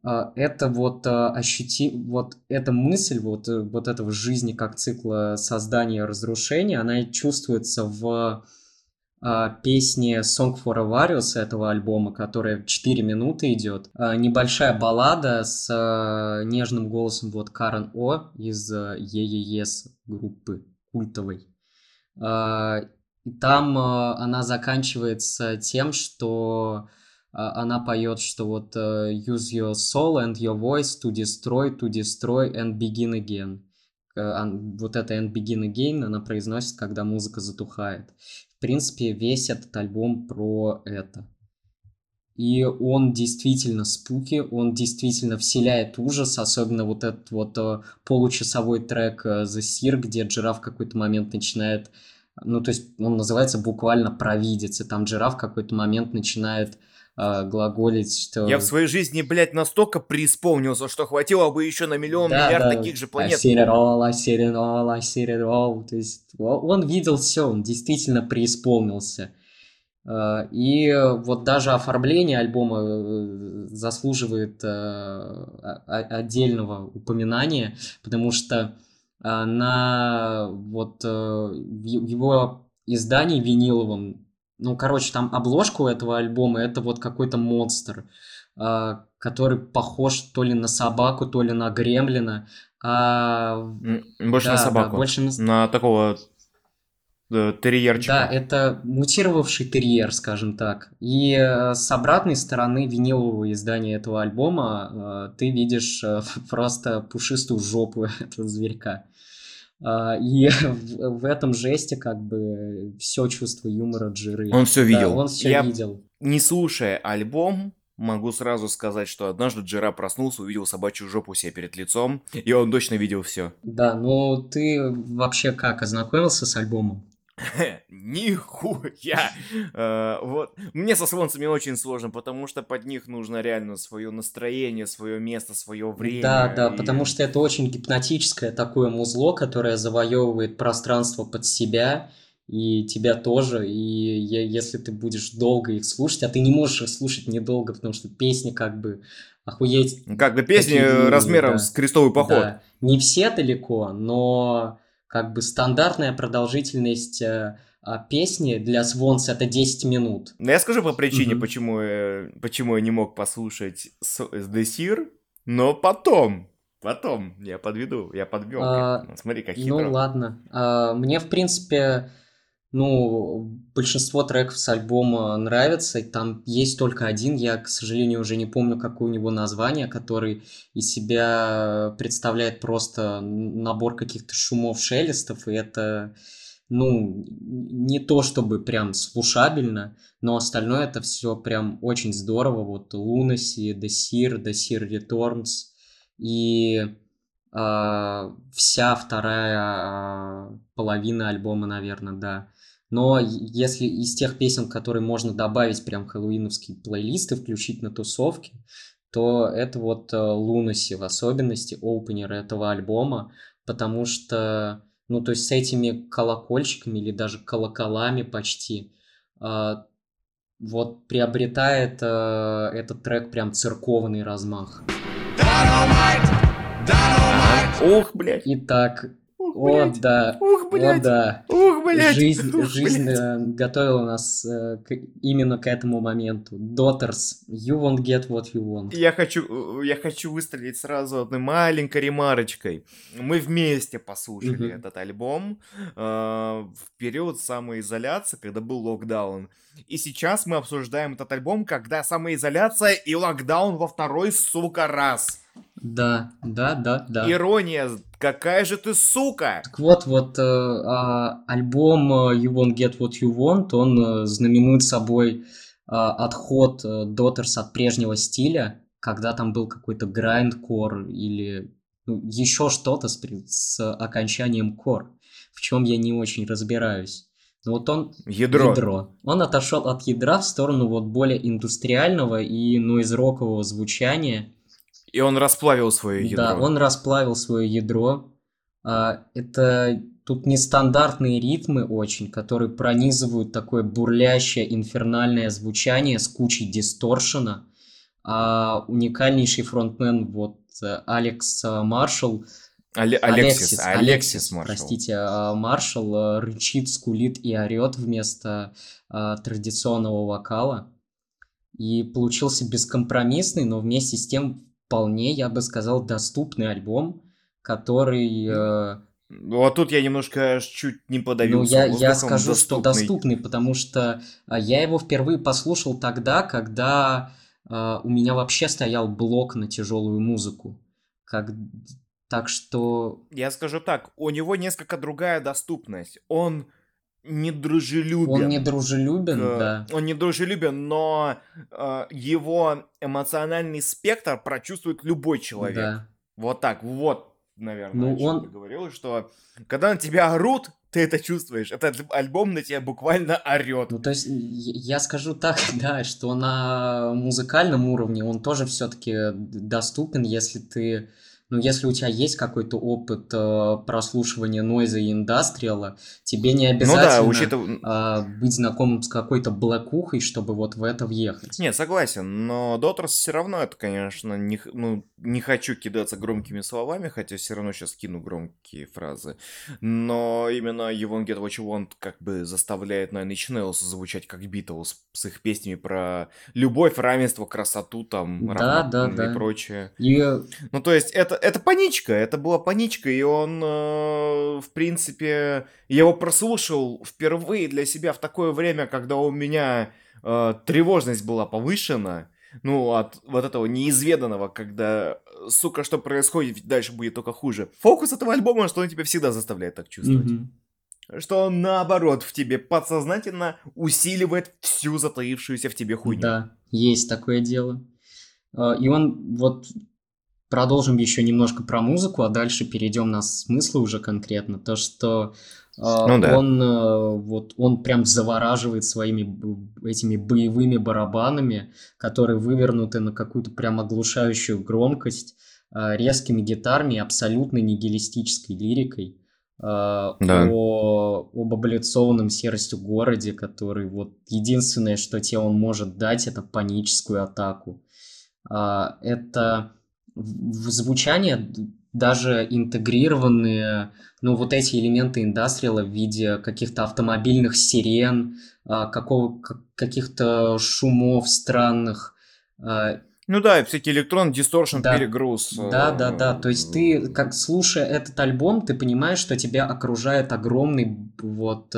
это вот эта мысль вот этого жизни как цикла создания и разрушения, она чувствуется в песне Song for a Various этого альбома, которая 4 минуты идет. Небольшая баллада с нежным голосом вот Karen O из Yeah Yeah Yeahs группы культовой. И там она заканчивается тем, что она поет, что вот use your soul and your voice to destroy and begin again. Вот это and begin again она произносит, когда музыка затухает. В принципе, весь этот альбом про это. И он действительно спуки, он действительно вселяет ужас, особенно вот этот вот получасовой трек The Seer, где Джира в какой-то момент начинает, ну то есть он называется буквально «Провидец», и там Джира в какой-то момент начинает глаголить, что... Я в своей жизни, блядь, настолько преисполнился, что хватило бы еще на миллион-миллиард таких же планет. I see it all. То есть он видел все, он действительно преисполнился. И вот даже оформление альбома заслуживает отдельного упоминания, потому что на вот его издании виниловом, там обложка у этого альбома, это вот какой-то монстр, который похож то ли на собаку, то ли на гремлина. Больше на собаку, на такого терьерчика. Да, это мутировавший терьер, скажем так. И с обратной стороны винилового издания этого альбома ты видишь просто пушистую жопу этого зверька. И в этом жесте как бы все чувство юмора Джиры. Он все видел. Да, он все видел. Не слушая альбом, могу сразу сказать, что однажды Джира проснулся, увидел собачью жопу себе перед лицом, и он точно видел все. Да, ну ты вообще как ознакомился с альбомом? Нихуя! Вот. Мне со свонцами очень сложно, потому что под них нужно реально свое настроение, свое место, свое время. Да, потому что это очень гипнотическое такое музло, которое завоевывает пространство под себя и тебя тоже. И если ты будешь долго их слушать, а ты не можешь их слушать недолго, потому что песни как бы охуеть. Как бы песни размером с крестовый поход. Да. Не все далеко, но... Как бы стандартная продолжительность песни для Swans это 10 минут. Но я скажу по причине, почему я не мог послушать The Seer, но потом я подвел. Смотри, как хитро. Ну ладно, мне в принципе, большинство треков с альбома нравится, и там есть только один, я, к сожалению, уже не помню, какое у него название, который из себя представляет просто набор каких-то шумов, шелестов, и это, не то чтобы прям слушабельно, но остальное это все прям очень здорово, вот Lunacy, The Seer Returns, и... вся вторая половина альбома, наверное, да. Но если из тех песен, которые можно добавить прям в хэллоуиновские плейлисты, включить на тусовки, то это вот Lunacy, в особенности опенер этого альбома, потому что, то есть с этими колокольчиками или даже колоколами почти вот приобретает этот трек прям церковный размах. Ох, блядь. Итак, Ух, блядь! Да. Ух, блядь! О, да. Ух, блядь! Жизнь готовила нас именно к этому моменту. Daughters, You Won't Get What You Want. Я хочу выстрелить сразу одной маленькой ремарочкой. Мы вместе послушали этот альбом в период самоизоляции, когда был локдаун. И сейчас мы обсуждаем этот альбом, когда самоизоляция и локдаун во второй, сука, раз. Да. Ирония, какая же ты сука! Так вот, альбом You Won't Get What You Want, он знаменует собой отход Daughters от прежнего стиля, когда там был какой-то грайндкор или еще что-то с окончанием кор, в чем я не очень разбираюсь. Но вот он... Ядро. Он отошел от ядра в сторону вот более индустриального и нойз-рокового звучания. И он расплавил свое ядро. Да, он расплавил свое ядро. Это тут нестандартные ритмы очень, которые пронизывают такое бурлящее инфернальное звучание с кучей дисторшена. Уникальнейший фронтмен вот Алекс Маршалл. Алексис Маршалл. Простите, Маршалл рычит, скулит и орет вместо традиционного вокала. И получился бескомпромиссный, но вместе с тем вполне, я бы сказал, доступный альбом, который... Ну, а тут я немножко чуть не подавился. Ну, я скажу, доступный. Что доступный, потому что я его впервые послушал тогда, когда у меня вообще стоял блок на тяжелую музыку. Так что... Я скажу так, у него несколько другая доступность. Он... недружелюбен. Он недружелюбен, но его эмоциональный спектр прочувствует любой человек. Да. Вот так, вот, наверное, ну, он говорил, что когда на тебя орут, ты это чувствуешь. Этот альбом на тебя буквально орет. Ну, то есть, я скажу так, да, что на музыкальном уровне он тоже все-таки доступен, если ты... Но если у тебя есть какой-то опыт прослушивания нойза и индастриала, тебе не обязательно быть знакомым с какой-то блэкухой, чтобы вот в это въехать. Нет, согласен, но Daughters все равно это, конечно, не хочу кидаться громкими словами, хотя все равно сейчас кину громкие фразы. Но именно You Won't Get What You Want как бы заставляет, наверное, Snails звучать как Beatles с их песнями про любовь, равенство, красоту там, и прочее. Ну, то есть, это была паничка, и он, в принципе, я его прослушал впервые для себя в такое время, когда у меня тревожность была повышена, ну, от вот этого неизведанного, когда, сука, что происходит, дальше будет только хуже. Фокус этого альбома, что он тебя всегда заставляет так чувствовать. Mm-hmm. Что он, наоборот, в тебе подсознательно усиливает всю затаившуюся в тебе хуйню. Да, есть такое дело. И он вот... Продолжим еще немножко про музыку, а дальше перейдем на смыслы уже конкретно. То, что он прям завораживает своими этими боевыми барабанами, которые вывернуты на какую-то прям оглушающую громкость, резкими гитарами и абсолютно нигилистической лирикой об облицованном серостью городе, который вот единственное, что тебе он может дать, это паническую атаку. Это... В звучание даже интегрированные, вот эти элементы индастриала в виде каких-то автомобильных сирен, каких-то шумов странных. Ну да, всякий электрон, дисторшн, перегруз. Да. То есть ты, как слушая этот альбом, ты понимаешь, что тебя окружает огромный вот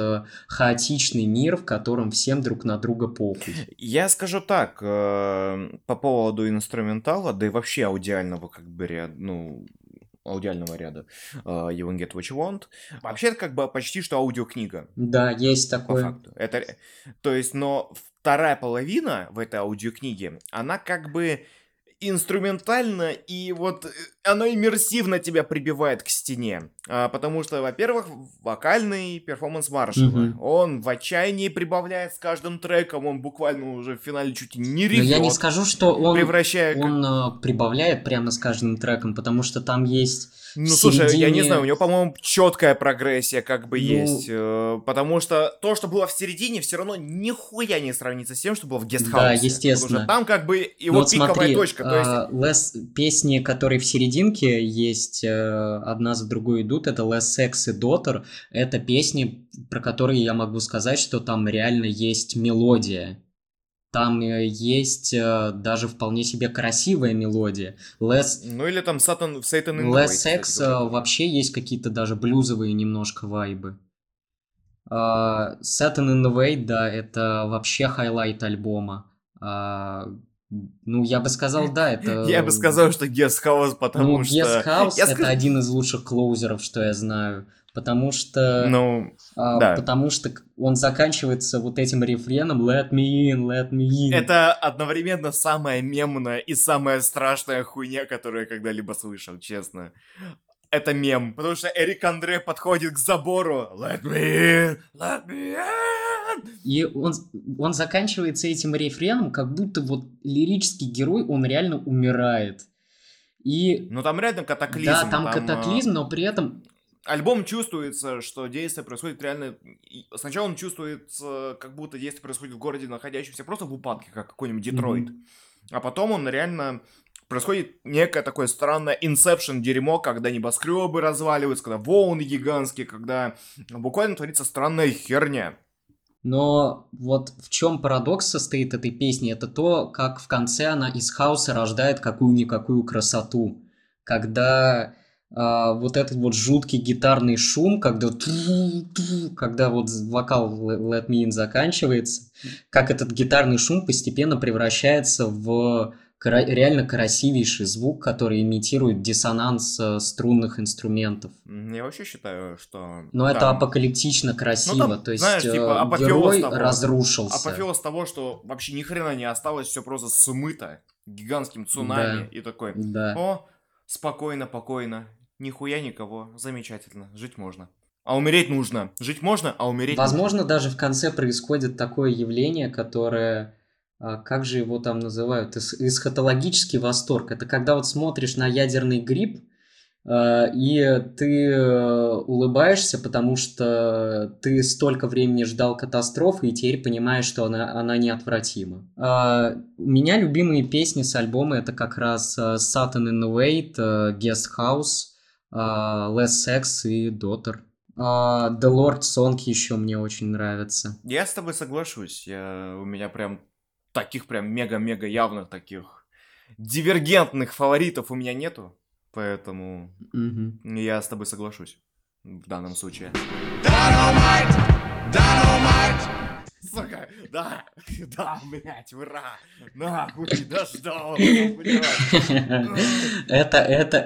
хаотичный мир, в котором всем друг на друга похуй. Я скажу так, по поводу инструментала, да и вообще аудиального как бы ряда, аудиального ряда You Won't Get What You Want. Вообще это как бы почти что аудиокнига. Да, есть такое. По факту. Это, то есть, но вторая половина в этой аудиокниге, она как бы инструментально и вот она иммерсивно тебя прибивает к стене. Потому что, во-первых, вокальный перформанс Маршалла. Угу. Он в отчаянии прибавляет с каждым треком, он буквально уже в финале чуть не ревет. Но я не скажу, что он прибавляет прямо с каждым треком, потому что там есть... Слушай, я не знаю, у него, по-моему, четкая прогрессия как бы есть. Потому что то, что было в середине, все равно нихуя не сравнится с тем, что было в Гестхаусе. Да, естественно. Потому что там как бы его пиковая точка. Песни, которые в серединке есть, одна за другой идут, это Less Sex и Daughter. Это песни, про которые я могу сказать, что там реально есть мелодия. Там есть даже вполне себе красивая мелодия. Ну или там Satan in the Way. Less Sex вообще есть какие-то даже блюзовые немножко вайбы. Satan in the Way, да, это вообще хайлайт альбома. Ну, я бы сказал, да, это... Я бы сказал, что Guest House, потому что... Ну, Guest House — это один из лучших клоузеров, что я знаю, потому что... Ну, да. Потому что он заканчивается вот этим рефреном «Let me in, let me in». Это одновременно самая мемная и самая страшная хуйня, которую я когда-либо слышал, честно. Это мем, потому что Эрик Андре подходит к забору «Let me in, let me in». И он заканчивается этим рефреном, как будто вот лирический герой, он реально умирает. И... Ну там реально катаклизм. Да, там катаклизм, но при этом... Альбом чувствуется, что действие происходит реально... Сначала он чувствуется, как будто действие происходит в городе, находящемся просто в упадке, как какой-нибудь Детройт. Mm-hmm. А потом он реально... Происходит некое такое странное инсепшн-дерьмо, когда небоскребы разваливаются, когда волны гигантские, когда буквально творится странная херня. Но вот в чем парадокс состоит этой песни, это то, как в конце она из хаоса рождает какую-никакую красоту. Когда вот этот вот жуткий гитарный шум, когда вот вокал Let Me In заканчивается, как этот гитарный шум постепенно превращается в реально красивейший звук, который имитирует диссонанс струнных инструментов. Я вообще считаю, что... Но там... это апокалиптично красиво, ну, там, то есть, знаешь, типа, герой того, разрушился. Апофеоз того, что вообще ни хрена не осталось, все просто смыто гигантским цунами, да. И такой, да. О, спокойно, покойно, нихуя никого, замечательно, жить можно. А умереть нужно, жить можно, а умереть возможно, нужно. Возможно, даже в конце происходит такое явление, которое... Как же его там называют? Эсхатологический восторг. Это когда вот смотришь на ядерный гриб, и ты улыбаешься, потому что ты столько времени ждал катастрофы, и теперь понимаешь, что она неотвратима. У меня любимые песни с альбома — это как раз Satan in the Wait, Guest House, Less Sex и Daughter. The Lord Song еще мне очень нравится. Я с тобой соглашусь. У меня прям... Таких прям мега-мега явных таких дивергентных фаворитов у меня нету, поэтому я с тобой соглашусь в данном случае. Сука, да, блять, ура, нахуй, дождал, блядь. Это,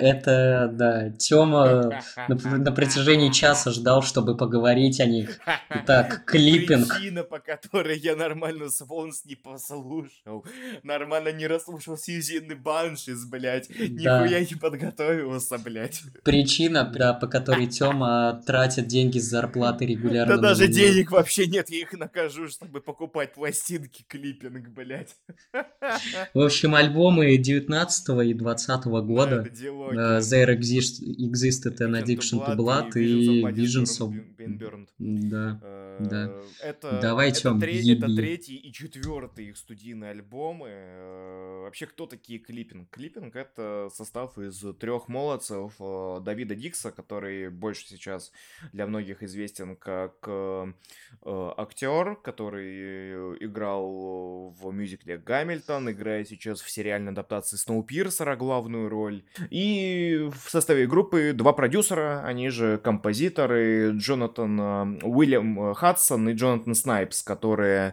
да, Тёма на протяжении часа ждал, чтобы поговорить о них. Итак, клиппинг. Причина, по которой я нормально Swans не послушал, нормально не расслушал Siouxsie and The Banshees, блядь, нихуя не подготовился, блядь. Причина, по которой Тёма тратит деньги с зарплаты регулярно. Да даже денег вообще нет, я их накажу, чтобы покупать пластинки, клиппинг, блядь. В общем, альбомы 19 и 20 года. There Existed an Addition to Blood и Visions of Being Burned. Да. Это третий и четвертый их студийные альбомы. Вообще, кто такие клиппинг? Клиппинг — это состав из трех молодцев. Давида Диггса, который больше сейчас для многих известен как актер, который играл в мюзикле «Гамильтон», играет сейчас в сериальной адаптации «Сноупирсера» главную роль. И в составе группы два продюсера, они же композиторы, Джонатан Уильям Хадсон и Джонатан Снайпс, которые...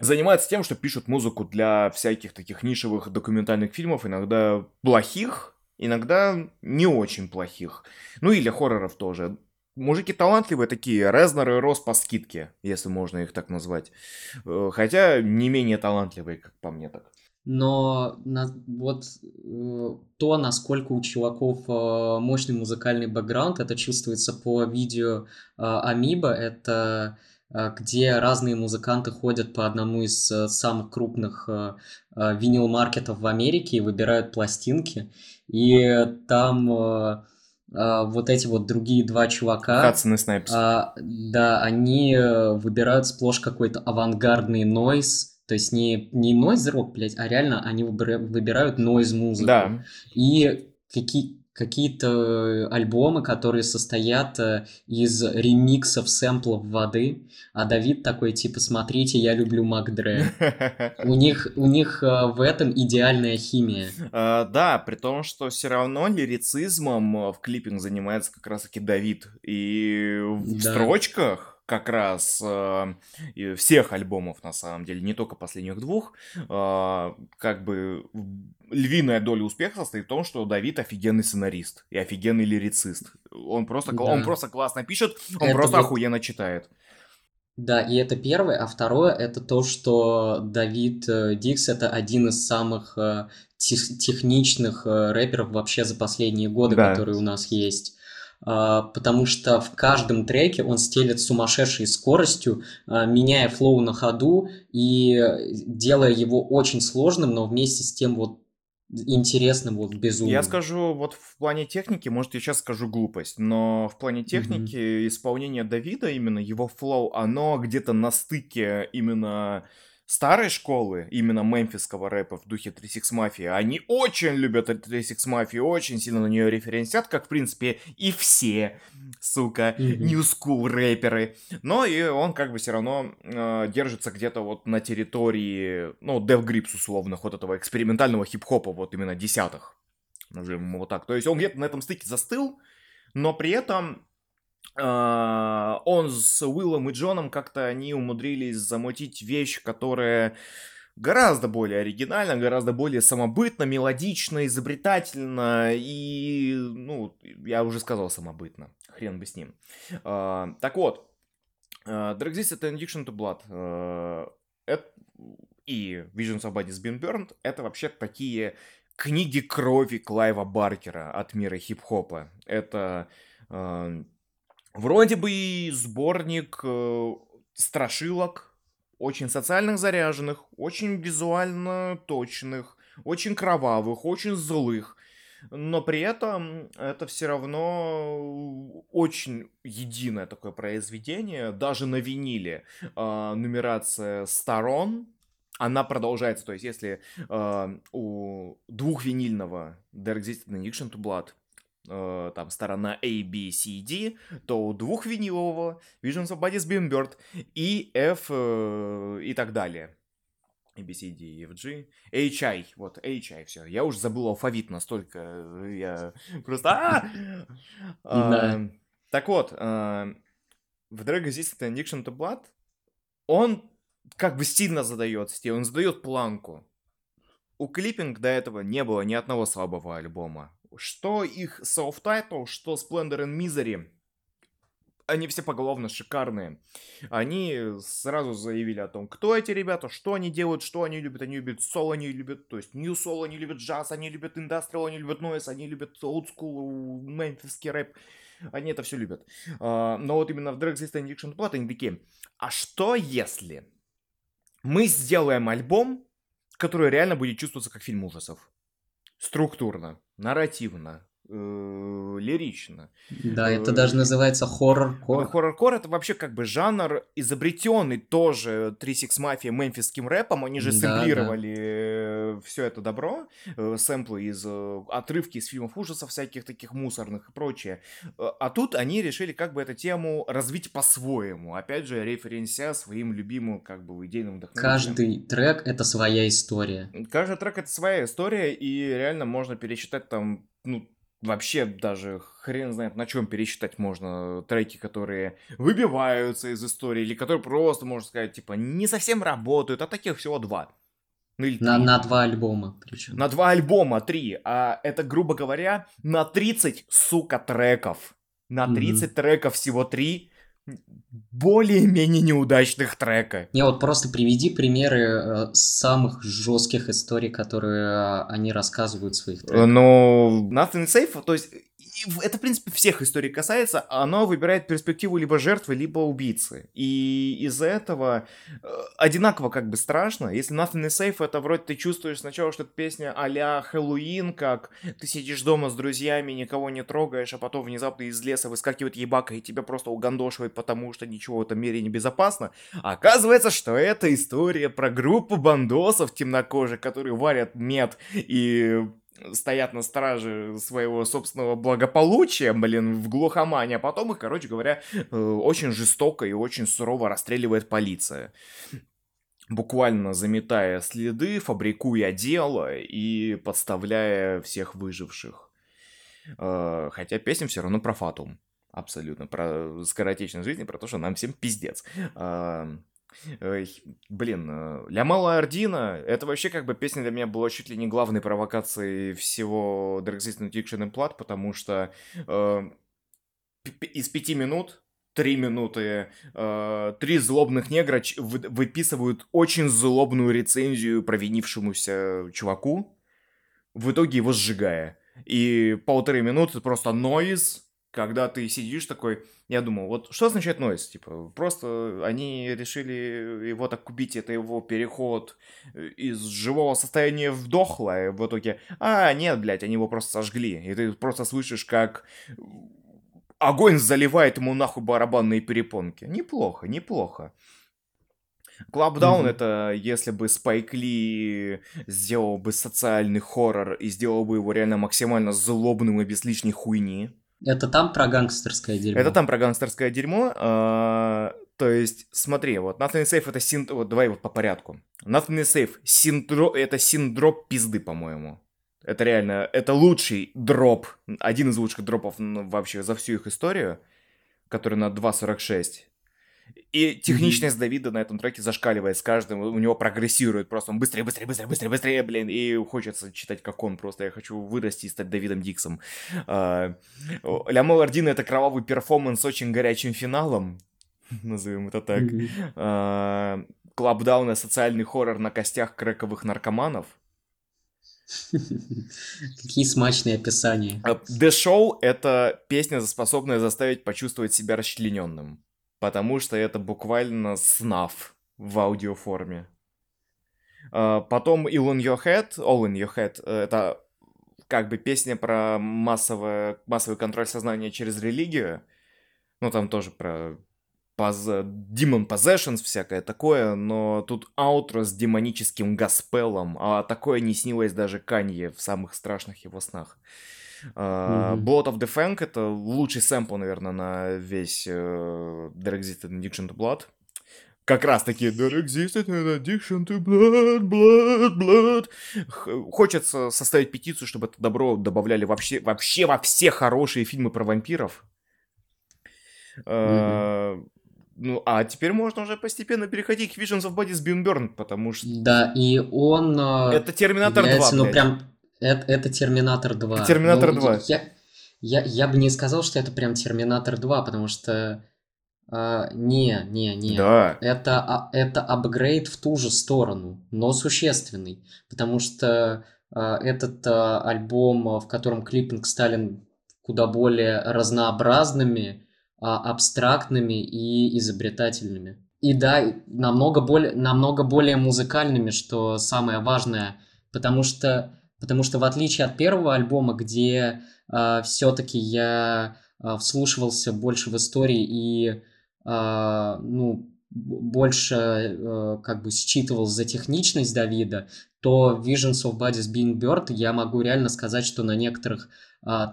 занимаются тем, что пишут музыку для всяких таких нишевых документальных фильмов, иногда плохих, иногда не очень плохих. Ну или хорроров тоже. Мужики талантливые такие, Резнер и Росс по скидке, если можно их так назвать. Хотя не менее талантливые, как по мне так. Но вот то, насколько у чуваков мощный музыкальный бэкграунд, это чувствуется по видео Амиба, это где разные музыканты ходят по одному из самых крупных винил-маркетов в Америке и выбирают пластинки. И там... вот эти вот другие два чувака, Хадсон и Снайпс, да, они выбирают сплошь какой-то авангардный нойз, То есть не нойз-рок, блядь, а реально они выбирают нойз-музыку. Да. И какие-то альбомы, которые состоят из ремиксов, сэмплов воды, а Давид такой, типа, смотрите, я люблю Макдре. У них в этом идеальная химия. Да, при том, что все равно лирицизмом в клиппинг занимается как раз-таки Давид. И в строчках как раз всех альбомов, на самом деле, не только последних двух, как бы львиная доля успеха состоит в том, что Давид офигенный сценарист и офигенный лирицист. Он просто классно пишет, он просто охуенно читает. Да, и это первое. А второе, это то, что Давид Диггс — это один из самых техничных рэперов вообще за последние годы, которые у нас есть. Потому что в каждом треке он стелет сумасшедшей скоростью, меняя флоу на ходу и делая его очень сложным, но вместе с тем вот интересным, вот безумным. Я скажу, вот в плане техники, может, я сейчас скажу глупость, но в плане техники исполнение Давида, именно его флоу, оно где-то на стыке именно старой школы, именно мемфисского рэпа в духе 3-6 Mafia. Они очень любят 3-6 Mafia, очень сильно на нее референсят, как, в принципе, и все, сука, new school рэперы. Но и он как бы все равно держится где-то вот на территории, ну, Death Grips условных, вот этого экспериментального хип-хопа, вот именно десятых. Назовем его так. То есть он где-то на этом стыке застыл, но при этом он с Уиллом и Джоном как-то они умудрились замутить вещь, которая гораздо более оригинальна, гораздо более самобытна, мелодична, изобретательна и, ну, я уже сказал самобытно, хрен бы с ним. Так вот, There Existed an Addition to Blood и Visions of Bodies Being Burned — это вообще такие книги крови Клайва Баркера от мира хип-хопа. Это... вроде бы и сборник страшилок, очень социальных заряженных, очень визуально точных, очень кровавых, очень злых. Но при этом это все равно очень единое такое произведение, даже на виниле. Нумерация сторон, она продолжается. То есть если у двухвинильного There Existed an Addition to Blood там сторона A, B, C, D, то у двухвинилового Visions of Bodies Being Burned E, F и так далее. A, B, C, D, E, F, G, H, I. Вот, H, I, все. Я уже забыл алфавит настолько. Я просто... Так вот, в There Existed an Addition to Blood он как бы сильно задает стиль, он задает планку. У клиппинг до этого не было ни одного слабого альбома. Что их self-title, что Splendor and Misery, они все поголовно шикарные. Они сразу заявили о том, кто эти ребята, что они делают, что они любят. Они любят соло, они любят, то есть new soul, они любят джаз, они любят индастриал, они любят нойз, они любят old school, мемфисский рэп. Они это все любят. Но вот именно в There Existed an Addition to Blood они такие: а что если мы сделаем альбом, который реально будет чувствоваться как фильм ужасов? Структурно, нарративно, лирично. Да, это даже называется хоррор-кор. Хоррор-кор — это вообще как бы жанр, изобретенный тоже 3-6 Mafia мемфисским рэпом. Они же сэмплировали все это добро. Сэмплы из отрывки из фильмов ужасов, всяких таких мусорных и прочее. А тут они решили как бы эту тему развить по-своему. Опять же, референсия своим любимым как бы идейным вдохновением. Каждый трек — это своя история. Каждый трек — это своя история, и реально можно пересчитать там, ну, вообще даже хрен знает, на чем пересчитать можно треки, которые выбиваются из истории, или которые просто, можно сказать, типа, не совсем работают, а таких всего 2. Ну, или 3. На 2 альбома, причем. На 2 альбома 3, а это, грубо говоря, на 30, сука, треков. На 30 треков всего 3 более-менее неудачных трека. Не, вот просто приведи примеры самых жестких историй, которые они рассказывают в своих треках. Ну, Nothing Safe, то есть это, в принципе, всех историй касается, оно выбирает перспективу либо жертвы, либо убийцы. И из-за этого одинаково как бы страшно. Если Nothing is Safe, это вроде ты чувствуешь сначала, что это песня а-ля Хэллоуин, как ты сидишь дома с друзьями, никого не трогаешь, а потом внезапно из леса выскакивает ебака и тебя просто угандошивает, потому что ничего в этом мире не безопасно. А оказывается, что это история про группу бандосов темнокожих, которые варят мед и... стоят на страже своего собственного благополучия, блин, в глухомане, а потом их, короче говоря, очень жестоко и очень сурово расстреливает полиция, буквально заметая следы, фабрикуя дело и подставляя всех выживших. Хотя песня все равно про фатум, абсолютно, про скоротечность жизни, про то, что нам всем пиздец. Блин, «Ля Мала Ордина» — это вообще как бы песня для меня была чуть ли не главной провокацией всего There Existed an Addition to Blood, потому что из 5 минут 3 минуты 3 злобных негра выписывают очень злобную рецензию провинившемуся чуваку, в итоге его сжигая. И 1,5 минуты просто нойз, когда ты сидишь такой... Я думал, вот что означает нойз? Типа, просто они решили его так купить, это его переход из живого состояния в дохлое, в итоге, а, нет, блядь, они его просто сожгли. И ты просто слышишь, как огонь заливает ему нахуй барабанные перепонки. Неплохо, неплохо. Клабдаун — это если бы Спайк Ли сделал бы социальный хоррор и сделал бы его реально максимально злобным и без лишней хуйни. Это там про гангстерское дерьмо. Это там про гангстерское дерьмо. То есть, смотри, вот Nothing is Safe — это синдром... Вот, давай вот по порядку. Nothing is Safe — это синдром пизды, по-моему. Это реально... Это лучший дроп. Один из лучших дропов вообще за всю их историю, который на 2.46. И техничность Давида на этом треке зашкаливает с каждым. У него прогрессирует просто. Он быстрее, блин. И хочется читать, как он просто. Я хочу вырасти и стать Дэвидом Диггсом. «Ля Мала Ордина» — это кровавый перформанс с очень горячим финалом. Назовем это так. «Клабдаун» — социальный хоррор на костях крэковых наркоманов. Какие смачные описания. «The Show» — это песня, способная заставить почувствовать себя расчлененным. Потому что это буквально снаф в аудиоформе. Потом All in Your Head, это как бы песня про массовый контроль сознания через религию. Ну, там тоже про Demon Possessions всякое такое, но тут аутро с демоническим госпелом, а такое не снилось даже Канье в самых страшных его снах. Blood of the Fang — это лучший сэмпл, наверное, на весь There Existed an Addition to Blood. Как раз таки There Existed an Addition to Blood. Хочется составить петицию, чтобы это добро добавляли вообще во все хорошие фильмы про вампиров. Ну, а теперь можно уже постепенно переходить к Visions of Bodies Being Burned, потому что... Да, и он... Это Терминатор 2, ну, прям... Это Терминатор 2. Это Терминатор 2. Я бы не сказал, что это прям Терминатор 2, потому что... Не. Да. Это апгрейд в ту же сторону, но существенный. Потому что этот альбом, в котором клиппинг стали куда более разнообразными, абстрактными и изобретательными. И да, намного более музыкальными, что самое важное. Потому что в отличие от первого альбома, где все-таки я вслушивался больше в истории и больше как бы считывал за техничность Давида, то Visions of Bodies Being Burned я могу реально сказать, что на некоторых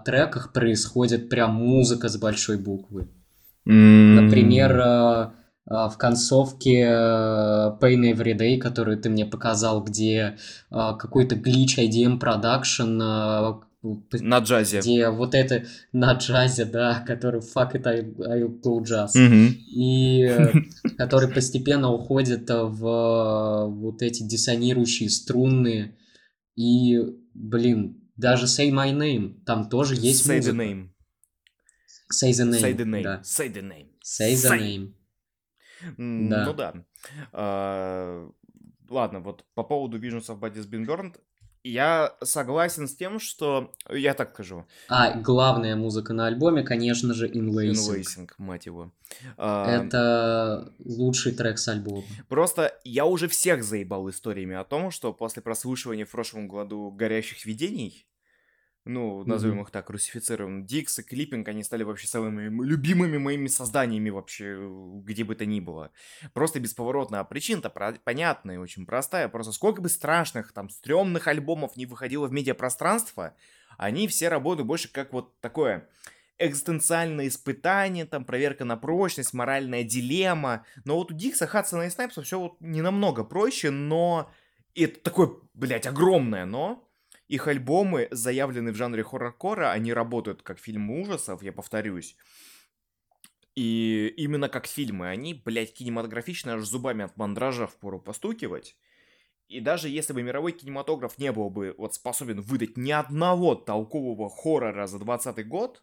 треках происходит прям музыка с большой буквы. Например, в концовке Pain Every Day, которую ты мне показал, где какой-то глич IDM Production на джазе. Где вот это на джазе, да, который fuck it, I'll go jazz. И который постепенно уходит в вот эти диссонирующие струнные. И, блин, даже Say My Name, там тоже есть Say музыка. Say the name. Да. Ну да. Ладно, вот по поводу Visions of Bodies Being Burned Я согласен с тем, что... Я так скажу. Главная музыка на альбоме, конечно же, Inlacing. Inlacing, мать его. Это лучший трек с альбома. Просто я уже всех заебал историями о том, что после прослушивания в прошлом году «Горящих видений», ну, назовем их так, русифицируем, Дикс и клиппинг, они стали вообще самыми любимыми моими созданиями вообще, где бы то ни было. Просто бесповоротно. А причина-то понятная и очень простая. Просто сколько бы страшных, там, стрёмных альбомов не выходило в медиапространство, они все работают больше как вот такое экзистенциальное испытание, там, проверка на прочность, моральная дилемма. Но вот у Дикса, Хадсона и Снайпса все вот не намного проще, но... И это такое, блядь, огромное «но». Их альбомы заявлены в жанре хоррор-кора, они работают как фильмы ужасов, я повторюсь. И именно как фильмы, они, блядь, кинематографичны, аж зубами от мандража впору постукивать. И даже если бы мировой кинематограф не был бы вот способен выдать ни одного толкового хоррора за 20-й год,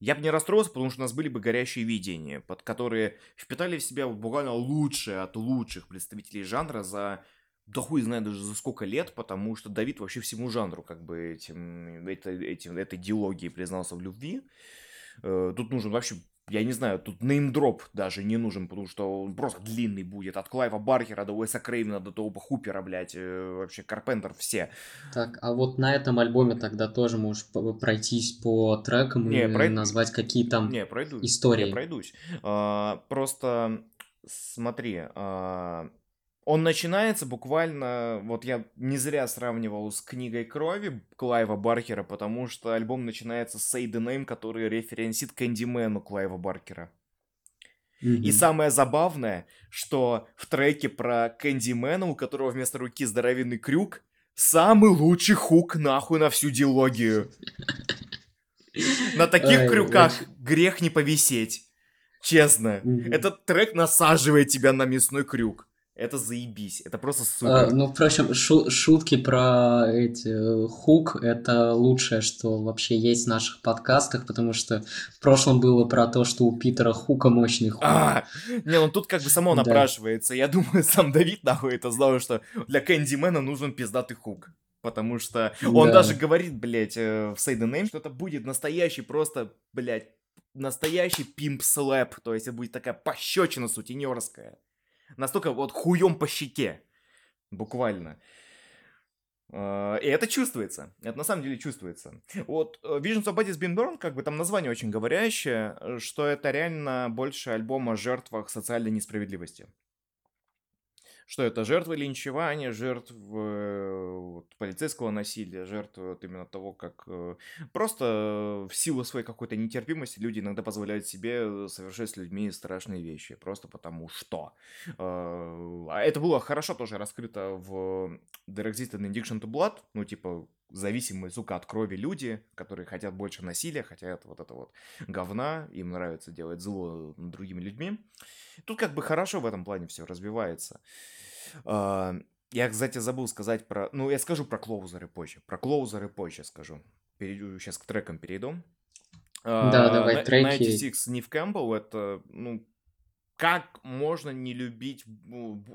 я бы не расстроился, потому что у нас были бы «Горящие видения», под которые впитали в себя буквально лучшие от лучших представителей жанра за... Да хуй знает даже за сколько лет, потому что Давид вообще всему жанру как бы этой дилогией признался в любви. Тут нужен вообще, я не знаю, тут неймдроп даже не нужен, потому что он просто длинный будет. От Клайва Баркера до Уэса Крейвена до Тоба Хупера, блядь, вообще Карпентер все. Так, а вот на этом альбоме тогда тоже можешь пройтись по трекам и назвать, какие там истории. Не, пройдусь. Просто смотри... Он начинается буквально, вот я не зря сравнивал с «Книгой крови» Клайва Баркера, потому что альбом начинается с «Say the Name», который референсит «Кэндимену» Клайва Баркера. Mm-hmm. И самое забавное, что в треке про «Кэндимена», у которого вместо руки здоровенный крюк, самый лучший хук нахуй на всю дилогию. На таких крюках грех не повисеть. Честно. Этот трек насаживает тебя на мясной крюк. Это заебись, это просто сука. Ну, впрочем, шутки про эти хук — это лучшее, что вообще есть в наших подкастах, потому что в прошлом было про то, что у Питера Хука мощный хук. Не, ну тут как бы само напрашивается. Я думаю, сам Давид нахуй это знал, что для Кэндимена нужен пиздатый хук. Потому что он даже говорит, блядь, в Say the Name, что это будет настоящий просто, блядь, настоящий пимп-слэп. То есть это будет такая пощечина сутенерская. Настолько вот хуем по щеке, буквально. И это чувствуется, это на самом деле чувствуется. Вот Visions of Bodies Being Burned, как бы там название очень говорящее, что это реально больше альбом о жертвах социальной несправедливости. Что это жертвы линчевания, жертвы полицейского насилия, жертвы вот именно того, как просто в силу своей какой-то нетерпимости люди иногда позволяют себе совершать с людьми страшные вещи, просто потому что. Это было хорошо тоже раскрыто в There Existed an Addition to Blood, ну типа зависимые, сука, от крови люди, которые хотят больше насилия, хотят вот это вот говна, им нравится делать зло над другими людьми. Тут как бы хорошо в этом плане все развивается. Я, кстати, забыл сказать про... Ну, я скажу про клоузеры позже. Про клоузеры позже скажу. Сейчас к трекам перейду. Да, давай треки. 96 Нейв Кэмпбелл, это, ну... Как можно не любить...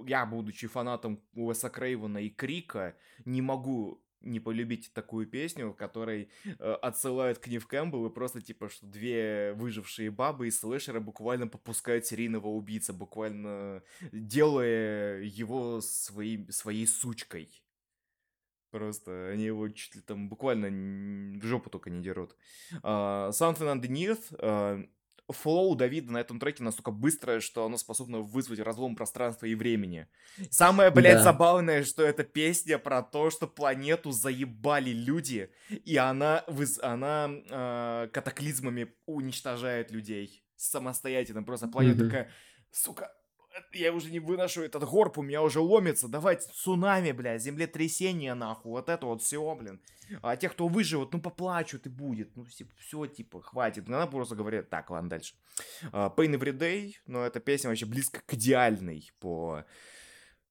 Я, будучи фанатом Уэса Крейвена и Крика, не могу... не полюбить такую песню, в которой отсылают к Нейв Кэмпбелл, и просто типа, что две выжившие бабы из слэшера буквально попускают серийного убийца, буквально делая его своей сучкой. Просто они его чуть ли там буквально в жопу только не дерут. Something Underneath... Флоу Давида на этом треке настолько быстрое, что оно способно вызвать разлом пространства и времени. Самое, блядь, забавное, что эта песня про то, что планету заебали люди, и она катаклизмами уничтожает людей самостоятельно. Просто планета такая, сука, я уже не выношу этот горб, у меня уже ломится, давайте цунами, блядь, землетрясение, нахуй, вот это вот все, блин. А те, кто выживут, ну поплачут и будет, ну все, типа, хватит. Она просто говорит, так, ладно, дальше. Pain Every Day, но эта песня вообще близко к идеальной по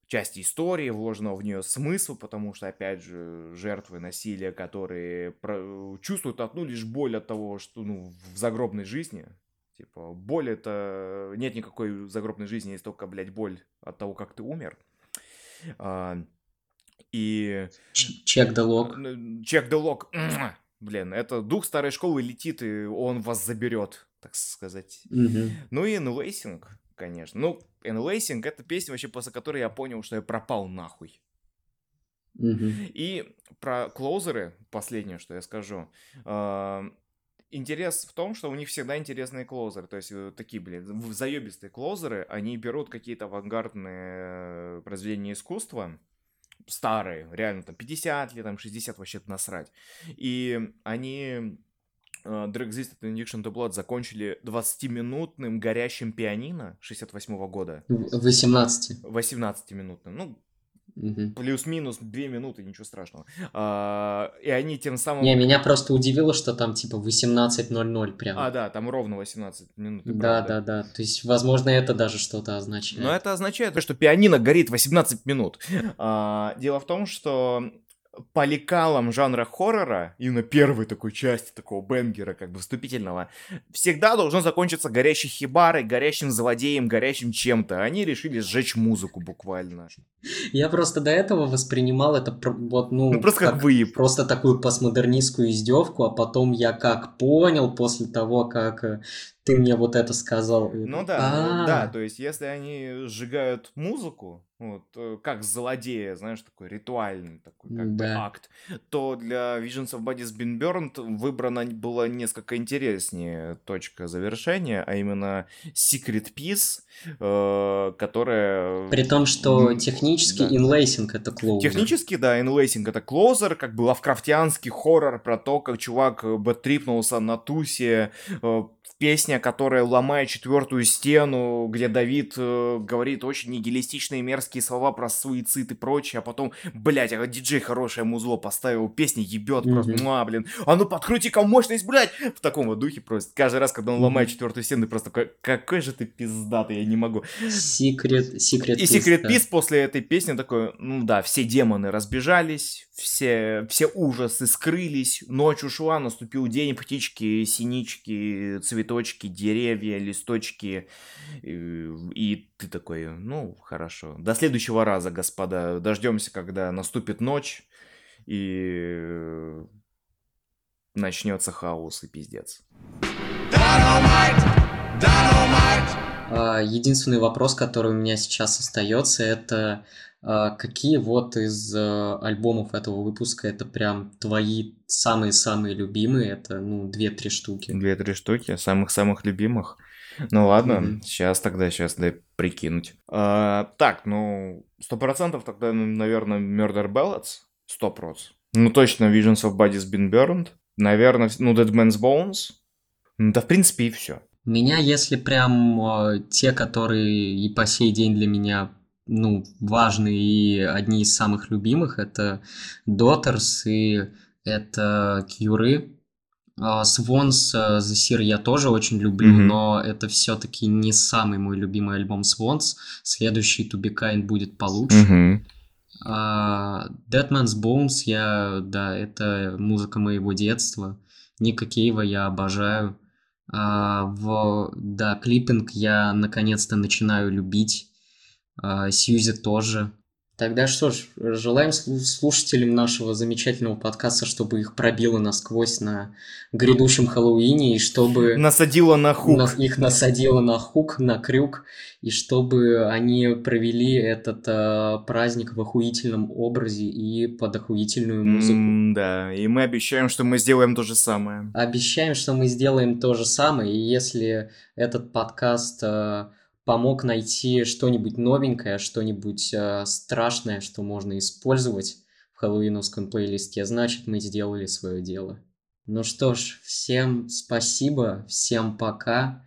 части истории, вложенного в нее смысла, потому что, опять же, жертвы насилия, которые чувствуют одну лишь боль от того, что, ну, в загробной жизни... Типа, боль это... Нет никакой загробной жизни, есть только, блядь, боль от того, как ты умер. и... Чек де Лок. Чек де Лок. Блин, это дух старой школы летит, и он вас заберет, так сказать. Mm-hmm. Ну и «Энлейсинг», конечно. Ну, «Энлейсинг» — это песня, вообще, после которой я понял, что я пропал нахуй. Mm-hmm. И про клоузеры, последнее, что я скажу. Интерес в том, что у них всегда интересные клоузеры. То есть такие, блин, заебистые клоузеры. Они берут какие-то авангардные произведения искусства. Старые, реально, там, 50 лет, там, 60, вообще насрать. И они There Existed an Addition to Blood закончили 20-минутным горящим пианино 68-го года. 18-минутным, ну... Угу. Плюс-минус 2 минуты, ничего страшного. И они тем самым... Не, меня просто удивило, что там типа 18:00 прям. А, да, там ровно 18 минут. Да. То есть, возможно, это даже что-то означает. Но это означает, что пианино горит 18 минут. Дело в том, что по лекалам жанра хоррора, и на первой такой части такого бенгера, как бы вступительного, всегда должно закончиться горящей хибарой, горящим злодеем, горящим чем-то. Они решили сжечь музыку буквально. Я просто до этого воспринимал это вот, ну, просто как выеб. Просто такую постмодернистскую издевку, а потом я как понял после того, как... Ты мне вот это сказал. Ну да, да, то есть если они сжигают музыку, вот, как злодея, знаешь, такой ритуальный такой как бы акт, то для Visions of Bodies Being Burned выбрана была несколько интереснее точка завершения, а именно Secret Peace, которая... При том, что технически инлейсинг это клоузер. Технически, да, инлейсинг это клоузер, как бы лавкрафтианский хоррор про то, как чувак бэттрипнулся на тусе, песня, которая ломает четвертую стену, где Давид говорит очень нигилистичные мерзкие слова про суицид и прочее, а потом, блядь, а диджей хорошее музло поставил, песня ебет просто, блин, а ну подкрути-ка мощность, блядь, в таком вот духе просто. Каждый раз, когда он ломает четвертую стену, ты просто такой, какой же ты пиздатый, я не могу. И Secret Peace после этой песни такой, ну да, все демоны разбежались, все ужасы скрылись, ночь ушла, наступил день, птички, синички, цветочки, деревья, листочки, и ты такой, ну, хорошо. До следующего раза, господа, дождемся, когда наступит ночь, и начнется хаос и пиздец. Единственный вопрос, который у меня сейчас остается, это... Какие вот из альбомов этого выпуска это прям твои самые-самые любимые? Это, ну, 2-3 штуки. 2-3 штуки самых-самых любимых? Ну ладно, сейчас дай прикинуть. Так, ну, 100% тогда, наверное, Murder Ballads, 100%. Ну, точно Visions of Bodies Being Burned. Наверное, ну, Dead Man's Bones. Ну, да, в принципе, и все. Меня, если прям те, которые и по сей день для меня... ну, важные и одни из самых любимых, это Daughters и это Cure. Swans, The Seer я тоже очень люблю, но это все-таки не самый мой любимый альбом Swans. Следующий To Be Kind будет получше. Dead Man's Bones, это музыка моего детства. Ника Кейва я обожаю. Clipping я наконец-то начинаю любить. Сьюзи тоже. Тогда что ж, желаем слушателям нашего замечательного подкаста, чтобы их пробило насквозь на грядущем Хэллоуине, и чтобы... Насадило на хук. Их насадило на хук, на крюк, и чтобы они провели этот праздник в охуительном образе и под охуительную музыку. Да, и мы обещаем, что мы сделаем то же самое. Обещаем, что мы сделаем то же самое, и если этот подкаст... помог найти что-нибудь новенькое, что-нибудь страшное, что можно использовать в хэллоуиновском плейлисте, значит, мы сделали свое дело. Ну что ж, всем спасибо, всем пока,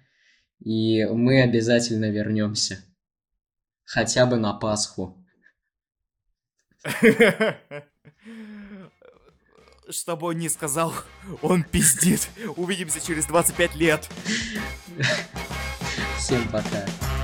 и мы обязательно вернемся. Хотя бы на Пасху. Что бы он ни сказал, он пиздит. Увидимся через 25 лет. Всем пока.